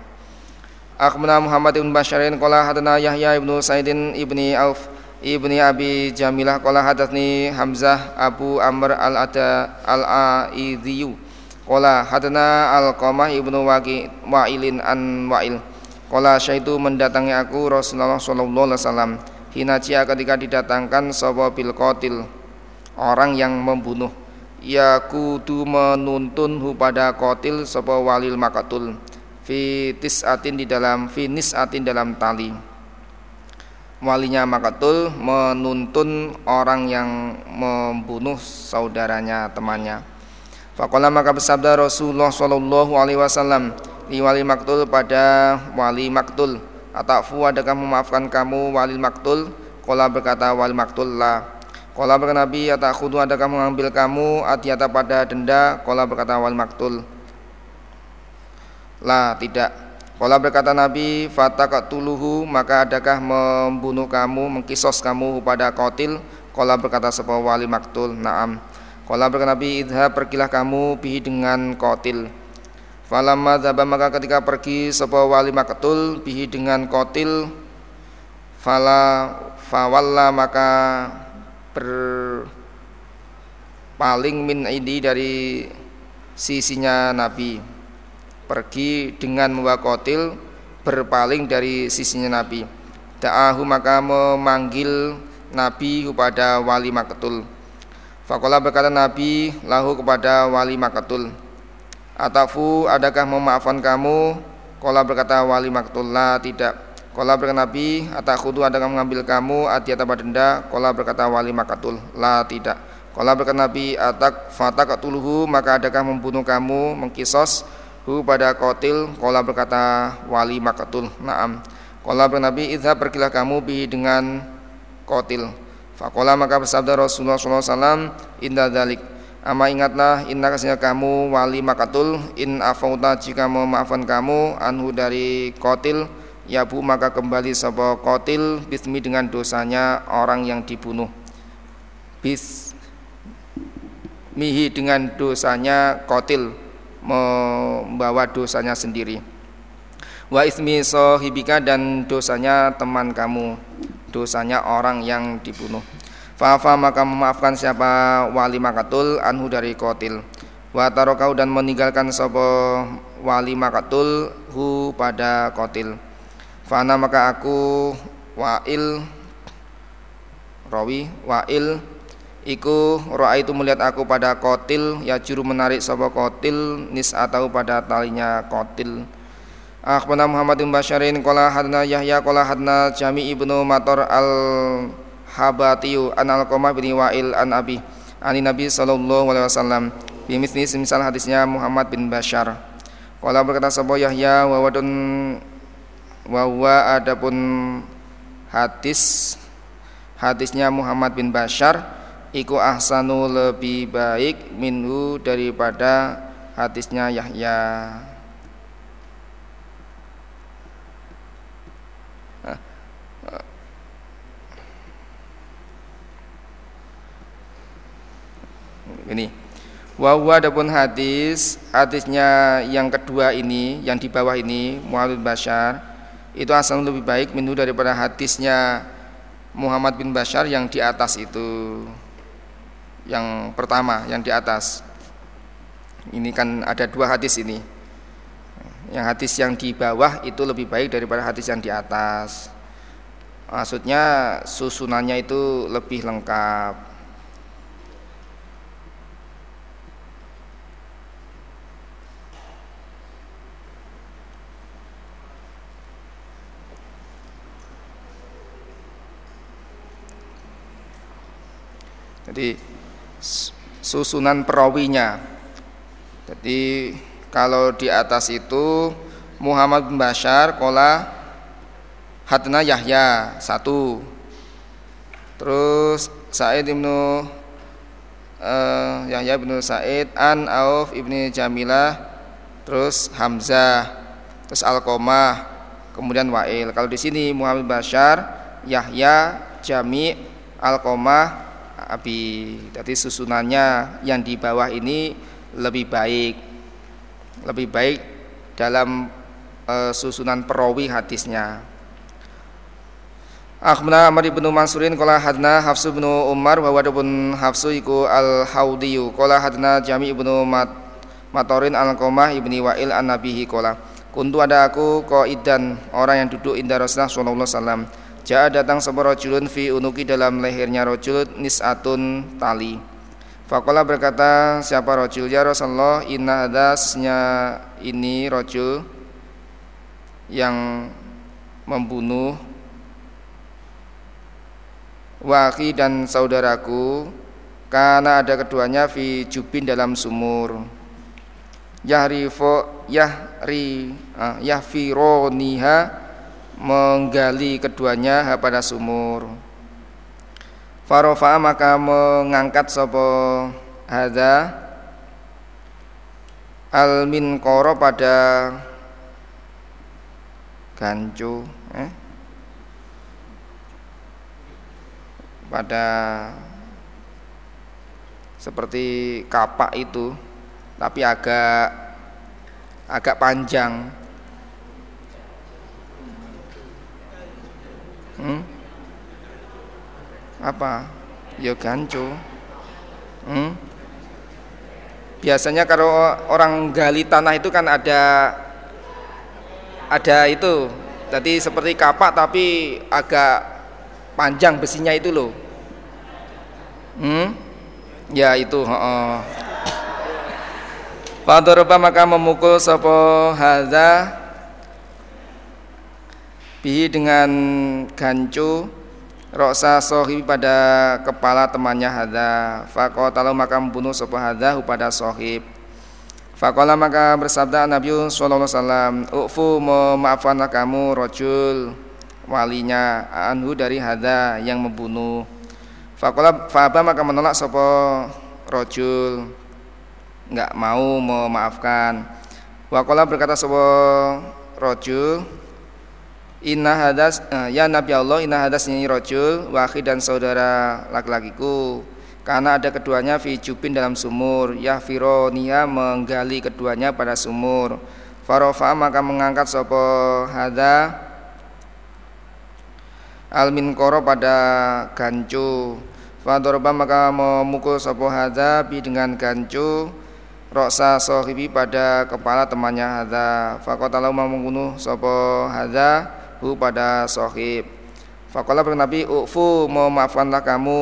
Akhbarana Muhammad ibn Basharin qala hadana Yahya ibn Sa'idin ibni Auf Ibni Abi Jamilah qala hadatsani Hamzah Abu Amr al-Aidhiyu qala hadana Alqamah ibnu Wa'ilin an Wa'il qala syaitu mendatangi aku Rasulullah sallallahu alaihi wasallam hinaja ketika didatangkan sapa bil qatil orang yang membunuh ya kudu menuntun hu pada qatil sapa walil maqtul fi tis'atin di dalam finis atin dalam tali. Walinya maqtul menuntun orang yang membunuh saudaranya temannya. Faqala maka bersabda Rasulullah sallallahu alaihi wasallam li wali maqtul pada wali maqtul atafu adakah memaafkan kamu wali maqtul? Qala berkata wali maqtul la. Qala berkata Nabi atakhudu adakah mengambil kamu adiyata pada denda? Qala berkata wali maqtul la tidak. Qala berkata Nabi fataqatuluhu maka adakah membunuh kamu mengkisos kamu pada qatil? Qala berkata sapa wali maqtul na'am. Qala berkata Nabi idha pergilah kamu bihi dengan qatil. Falamma dzaba maka ketika pergi sapa wali maqtul bihi dengan qatil fala fawalla maka berpaling min idi dari sisinya Nabi. Pergi dengan membawa qatil berpaling dari sisinya Nabi. Da'ahu maka memanggil Nabi kepada wali maqtul. Faqala berkata Nabi lahu kepada wali maqtul atafu adakah memaafkan kamu? Qala berkata wali maqtul la tidak. Qala berkata Nabi atakhudu adakah mengambil kamu adiyata pada denda? Qala berkata wali maqtul la tidak. Qala berkata Nabi atak fataqatuluhu maka adakah membunuh kamu mengkisos hu pada qatil? Qala berkata wali maqtul na'am. Qala bernabi idza pergilah kamu bi dengan qatil. Faqala maka bersabda Rasulullah sallallahu alaihi wasallam inna dzalik ama ingatlah inna kasnya kamu wali maqtul in afauta jika memaafkan kamu anhu dari qatil ya bu maka kembali sapa qatil bismi dengan dosanya orang yang dibunuh bismihi dengan dosanya qatil membawa dosanya sendiri. Wa ismi sahibika dan dosanya teman kamu, dosanya orang yang dibunuh. Fa'afa maka memaafkan siapa wali maqtul anhu dari qatil. Wa tarakau dan meninggalkan sapa wali maqtul hu pada qatil. Fa'ana maka aku Wa'il rawi Wa'il iku ra'aitu melihat aku pada qatil ya juru menarik sapa qatil nis'atahu pada talinya qatil. Akhbarana Muhammad bin Basharin qala hadna Yahya qala hadna Jami' ibnu Matar al-Habatiyu an Alqamah bin Wa'il an Abi ani Nabi sallallahu alaihi wasallam bi misli semisal hadisnya Muhammad bin Bashar. Qala berkata sapa Yahya wa wadun wa huwa adapun hadisnya Muhammad bin Bashar iku ahsanu lebih baik minhu daripada hadisnya Yahya. Ini Wahuwa adapun hadisnya yang kedua ini, yang di bawah ini, Muhammad bin Bashar, itu asalnya lebih baik menurut daripada hadisnya Muhammad bin Bashar yang di atas itu, yang pertama, yang di atas. Ini kan ada dua hadis ini. Yang hadis yang di bawah itu lebih baik daripada hadis yang di atas. Maksudnya susunannya itu lebih lengkap. Jadi susunan perawinya. Jadi kalau di atas itu Muhammad bin Bashar qala hadna Yahya satu, terus Sa'id ibnu Yahya ibnu Sa'id an Auf ibni Jamilah, terus Hamzah, terus Alqamah, kemudian Wa'il. Kalau di sini Muhammad bin Bashar Yahya Jami' Alqamah Abi, jadi susunannya yang di bawah ini lebih baik dalam susunan perawi hadisnya. Akhbarana Amr bin Mansurin qala hadna Hafs bin Umar wa wadun Hafs iku al-Haudiyu qala hadna Jami' bin Matorin al-Qamah ibni Wa'il an-Nabihi qala kuntu ada aku qaidan orang yang duduk inda Rasulullah sallallahu alaihi wasallam. Jaa datang seorang rajulun fi unuki dalam lehernya rajul nis'atun tali. Faqala berkata siapa rajul, ya Rasulullah inna adasnya ini rajul yang membunuh waki dan saudaraku karena ada keduanya fi jubin dalam sumur. Yahfironiha menggali keduanya pada sumur. Farofa maka mengangkat sopo hada almin koro pada gancu, pada seperti kapak itu, tapi agak panjang. Apa? Ya gancu. Biasanya kalau orang gali tanah itu kan ada itu. Tadi seperti kapak tapi agak panjang besinya itu loh. Ya itu, heeh. Fadoroba maka memukul sapa hadza bihi dengan gancu roksa sohib pada kepala temannya hadha. Faqatalu maka membunuh sapa hadha pada sohib. Faqala maka bersabda Nabi sallallahu alaihi wasallam, "Ufu memaafkanlah kamu rajul walinya anhu dari hadha yang membunuh." Faqala fa'aba maka menolak sapa rajul, enggak mau memaafkan. Waqala berkata sapa rajul, inna hadas ya Nabi Allah inna hadas ini rojul wakhi dan saudara laki-lakiku karena ada keduanya fi jubin dalam sumur yahfironia menggali keduanya pada sumur. Farofa maka mengangkat sopo hada alminkoro pada gancu. Fadoroba maka memukul sopo hada bi dengan gancu roksa sohibi pada kepala temannya hada. Fakotalau membunuh sopo hada pada sohib. Faqala bernabi ufu memaafkanlah kamu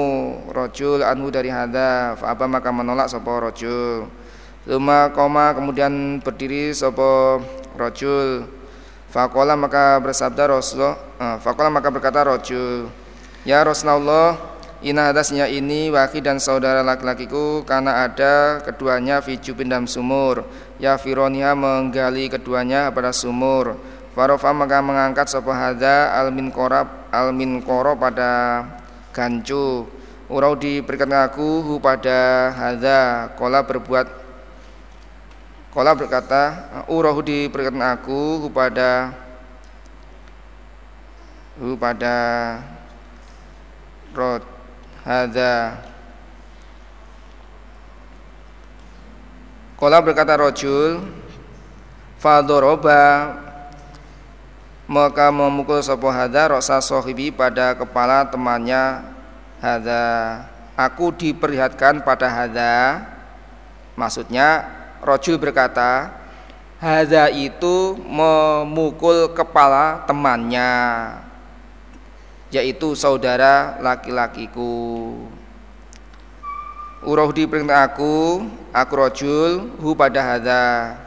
rojul anhu dari hadha. Fa'aba maka menolak sopo rojul. Luma koma kemudian berdiri sopo rojul. Faqala maka bersabda Rasulullah. Faqala maka berkata rojul, ya Rasulullah inna hadasnya ini waki dan saudara laki-lakiku karena ada keduanya fi jubin dalam sumur ya fironia menggali keduanya pada sumur. Farofa maka mengangkat sapa hadza almin koro pada gancu. Urau diberikan aku hu pada hadza urau diberikan aku hu pada rod hadza Qala berkata rajul, fadoroba, maka memukul sapa hadza ra'sa sahibi pada kepala temannya hadza. Aku diperlihatkan pada hadza, maksudnya rajul berkata, hadza itu memukul kepala temannya, yaitu saudara laki-lakiku. Uroh diperintah aku rajul, hu pada hadza.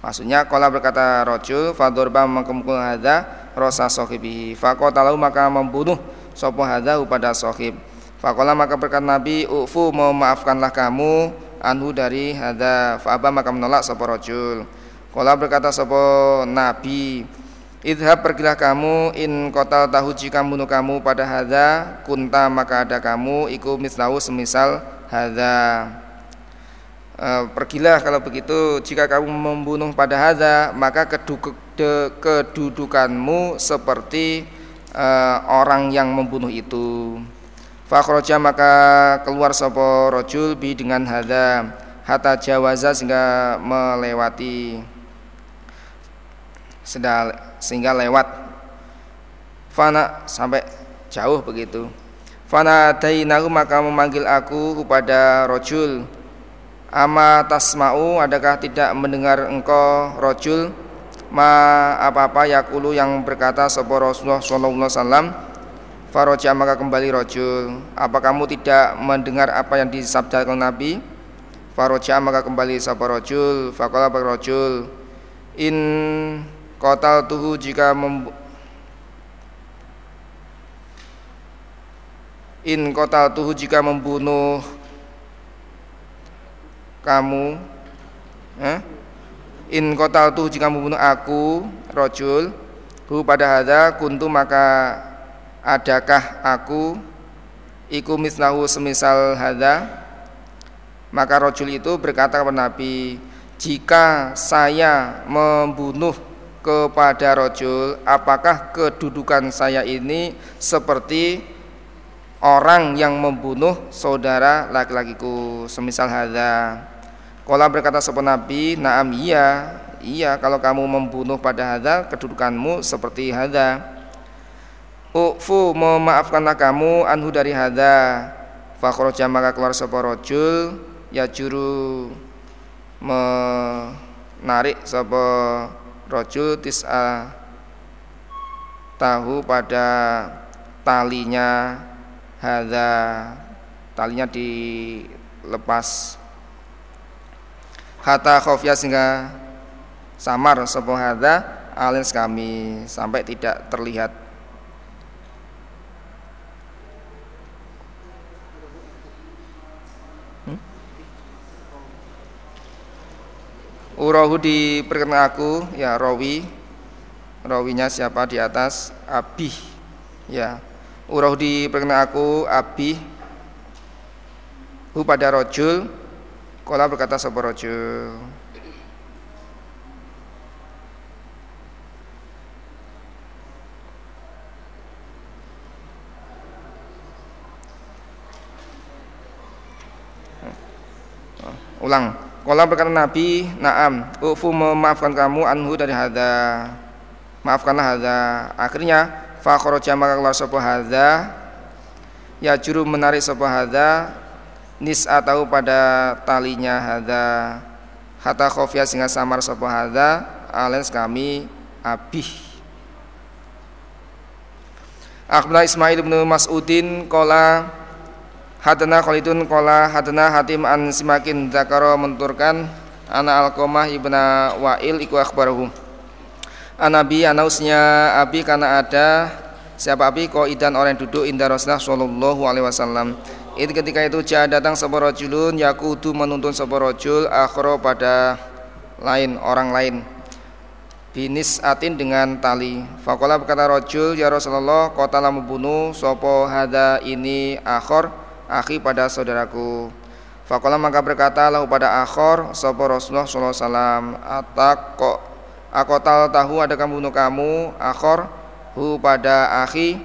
Maksudnya qala berkata rajul, fadorba memukul hadza ra'sa sahibihi, faqatalahu maka membunuh sapa hadza pada sahib. Faqala maka berkata Nabi, ufu memaafkanlah kamu anhu dari hadza. Fa'aba maka menolak sapa rajul. Qala berkata sapa Nabi, idhab pergilah kamu, in qatal tahu jika membunuh kamu pada hadza kunta maka ada kamu iku mislahu semisal hadza. Pergilah kalau begitu jika kamu membunuh pada hadza, maka kedudukanmu seperti orang yang membunuh itu. Fakhroja maka keluar sapa rajul bi dengan hadza hatta jawaza sehingga melewati, sehingga lewat fana sampai jauh begitu. Fana dainahu maka memanggil aku kepada rajul, ama tasma'u, adakah tidak mendengar engkau rajul, ma apa-apa yakulu yang berkata sapa Rasulullah sallallahu alaihi wasallam. Faraja maka kembali rajul, apa kamu tidak mendengar apa yang disabdakan Nabi? Faraja maka kembali sapa rajul, faqala rajul, in qataltuhu jika membunuh kamu, in qataltu jika membunuh aku rajul hu pada hadza kuntu maka adakah aku iku mislahu semisal hadza. Maka rajul itu berkata kepada Nabi, jika saya membunuh kepada rajul, apakah kedudukan saya ini seperti orang yang membunuh saudara laki-lakiku semisal hadza. Qala berkata sapa Nabi, na'am, iya kalau kamu membunuh pada hadza kedudukanmu seperti hadza. Ufu memaafkanlah kamu anhu dari hadza. Fa kharaja maka keluar sapa rajul yajuru menarik sapa rajul tis'a tahu pada talinya hadza, talinya dilepas hatta khofya sehingga samar sapa hadza alins kami, sampai tidak terlihat. Urahu diperkenalkan aku, ya rawinya siapa di atas? Abih, ya. Urahu diperkenalkan aku Abih hu pada rajul. Qala berkata sapa rajul, ulang. Qala berkata Nabi, na'am, ufu memaafkan kamu anhu dari hadza, maafkanlah hadza. Akhirnya fa kharaja maka keluar sapa hadza ya juru menarik sapa hadza nis'a tahu pada talinya hadza hatta khofya sehingga samar sapa hadza alens kami Abih. Akhbarana Ismail bin Mas'udin qala hadana Khalidun qala hadana Hatim an Simakin dzakara menturkan ana Alqamah ibna Wa'il iku akhbaruhu anabi anausnya abi karena ada siapa abi qaidan orang duduk inda Rasulullah sallallahu alaihi wasallam. Itu ketika itu datang sapa rajulun yaqudu menuntun sapa rajul akhra pada lain orang lain binis atin dengan tali. Faqala berkata rajul, ya Rasulullah qatala membunuh sapa hadza ini akhor akhi pada saudaraku. Faqala maka berkata lahu pada akhor sapa Rasulullah sallallahu alaihi wasallam, aqatal tahu ada kamu bunuh kamu akhor hu pada akhi.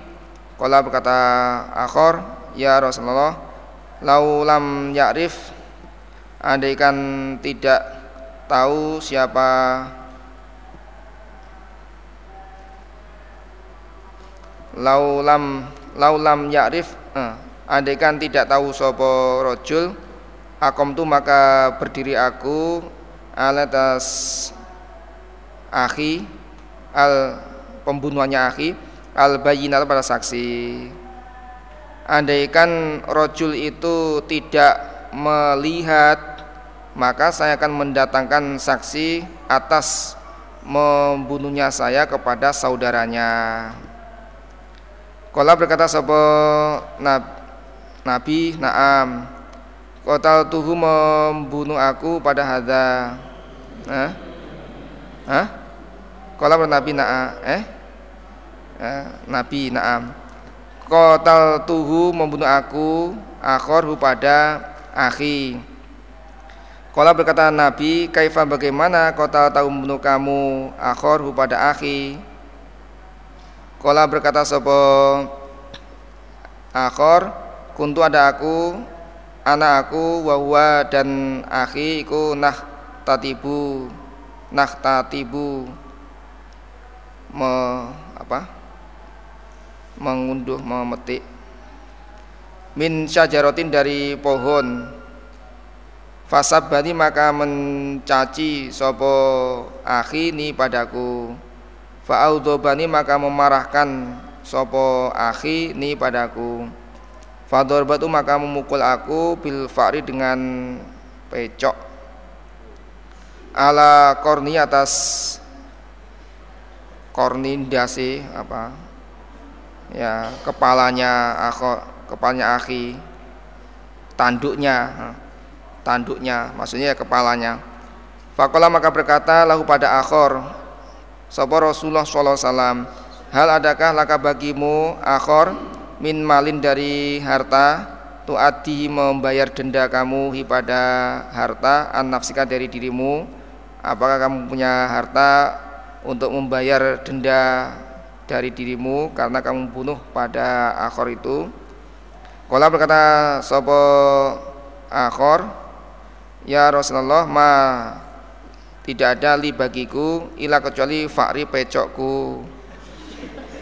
Qala berkata akhor, ya Rasulullah lau lam ya'rif andaikan tidak tahu siapa laulam ya'rif andaikan tidak tahu sapa rajul aqamtu maka berdiri aku alatas akhi al pembunuhannya akhi al bayyinal para saksi. Andaikan rajul itu tidak melihat maka saya akan mendatangkan saksi atas membunuhnya saya kepada saudaranya. Qala berkata sapa Nabi, na'am. Qataltuhu membunuh aku pada hadza. Qala Nabi na'am. Nabi na'am. Qataltuhu membunuh aku akhorhu pada akhi. Qala berkata Nabi, kaifa bagaimana qataltahu membunuh kamu akhorhu pada akhi. Qala berkata sapa akhor kuntu ada aku anak aku wahwa dan akhi iku nahtatibu mengunduh memetik min syajarotin dari pohon fasabani maka mencaci sapa akhi ni padaku fa'audobani maka memarahkan sopo akhi ni padaku fadorbatu maka memukul aku bil fa'ri dengan pecok ala korni atas kornindasi kepalanya akhi tanduknya maksudnya kepalanya. Faqala maka berkata lahu pada akhor sapa Rasulullah sallallahu alaihi wasallam, hal adakah laka bagimu akhor min malin dari harta tu'addi membayar denda kamu kepada harta an nafsika dari dirimu, apakah kamu punya harta untuk membayar denda dari dirimu karena kamu bunuh pada akhor itu. Qala berkata sapa akhor, ya Rasulullah ma tidak ada li bagiku ila kecuali fa'ri pecokku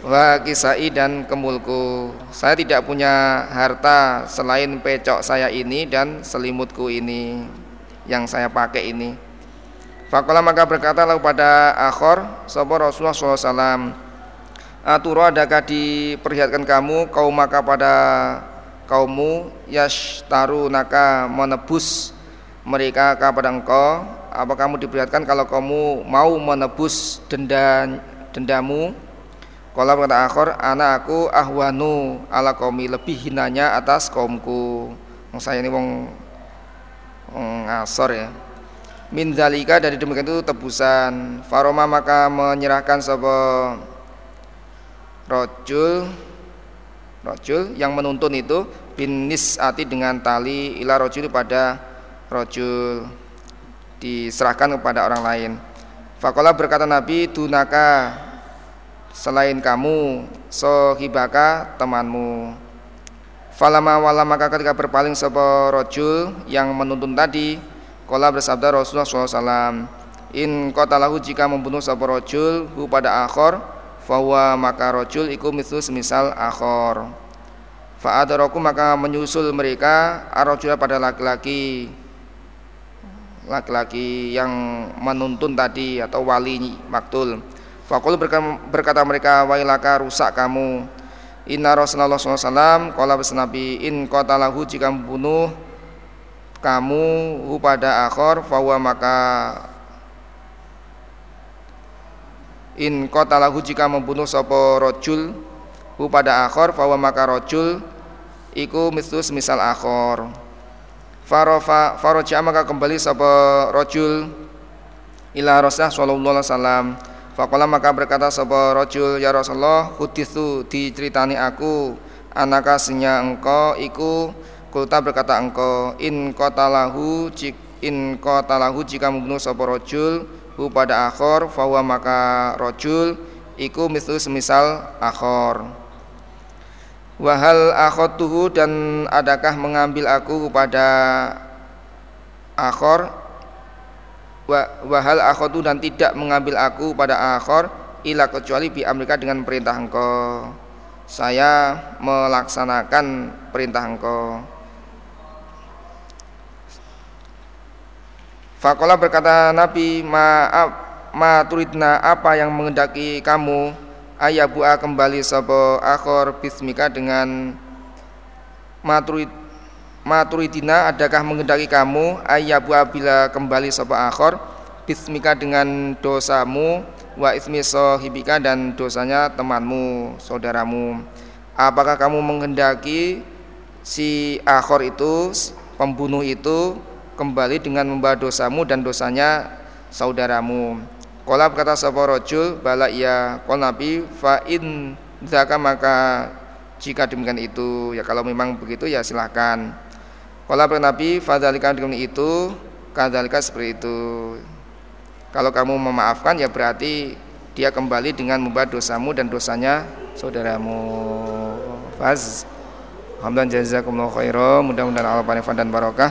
wa kisai dan kemulku. Saya tidak punya harta selain pecok saya ini dan selimutku ini yang saya pakai ini. Faqala maka berkatalah pada akhor sapa Rasulullah sallallahu alaihi wasallam, atura adakah diperlihatkan kamu kaum maka pada kaummu yashtarunaka menebus mereka kepada engkau, apa kamu diperlihatkan kalau kamu mau menebus dendamu. Qala berkata akhor, ana aku ahwanu ala qaumi lebih hinanya atas kaumku. Saya ini wong asor ya. Min zalika dari demikian itu tebusan. Faroma maka menyerahkan sapa rajul yang menuntun itu bin nisati dengan tali ila rajul pada rajul, diserahkan kepada orang lain. Faqala berkata Nabi, dunaka selain kamu, sohibaka temanmu. Falama wala maka ketika berpaling sapa rajul yang menuntun tadi, qala bersabda Rasulullah sallallahu alaihi wasallam, in qatalahu jika membunuh sapa rajul hu pada akhor, fawa maka rajul iku mithlu semisal akhor. Fa'adaraku maka menyusul mereka ar-rajul pada laki-laki yang menuntun tadi atau wali maktul. Faqul berkata mereka, wailaka rusak kamu. Inna Rasulullah sallallahu alaihi wasallam qala bisnabi in qatalahu jika membunuh kamu hu pada akhor fawa maka in qatalahu jika membunuh sapa rajul hu pada akhor fawa maka rajul iku misal akhor. Faroja maka kembali sapa rajul ila Rasulullah sallallahu alaihi wasallam. Faqala maka berkata sapa rajul, ya Rasulullah huditsu diceritani aku anaka sinya engkau iku kulta berkata engkau in qatalahu jika membunuh sapa rajul hu pada akhor fawa maka rajul iku semisal akhor. Wahal akhatuhu dan adakah mengambil aku kepada akhor, wahal akhotu, dan tidak mengambil aku pada akhor, ila kecuali bi amrika dengan perintah engkau, saya melaksanakan perintah engkau. Faqala, berkata Nabi, ma turidna, apa yang menghendaki kamu, ayabu'a, kembali sapa akhor bismika dengan maturidina, adakah menghendaki kamu, ayabu'a, bila kembali sapa akhor bismika dengan dosamu, wa ismi sahibika, dan dosanya temanmu, saudaramu. Apakah kamu menghendaki si akhor itu, pembunuh itu, kembali dengan membawa dosamu dan dosanya saudaramu? Qala, berkata sapa rajul, bala iya. Qala Nabi, fa in dzaka, maka jika demikian itu, ya kalau memang begitu ya silakan. Qala, berkata Nabi, fa dzalika, demikian itu, kadzalika, seperti itu. Kalau kamu memaafkan ya berarti dia kembali dengan membawa dosamu dan dosanya saudaramu. Faz. Alhamdulillah, jazakumullahu khairan. Mudah-mudahan Allah berkah dan barokah.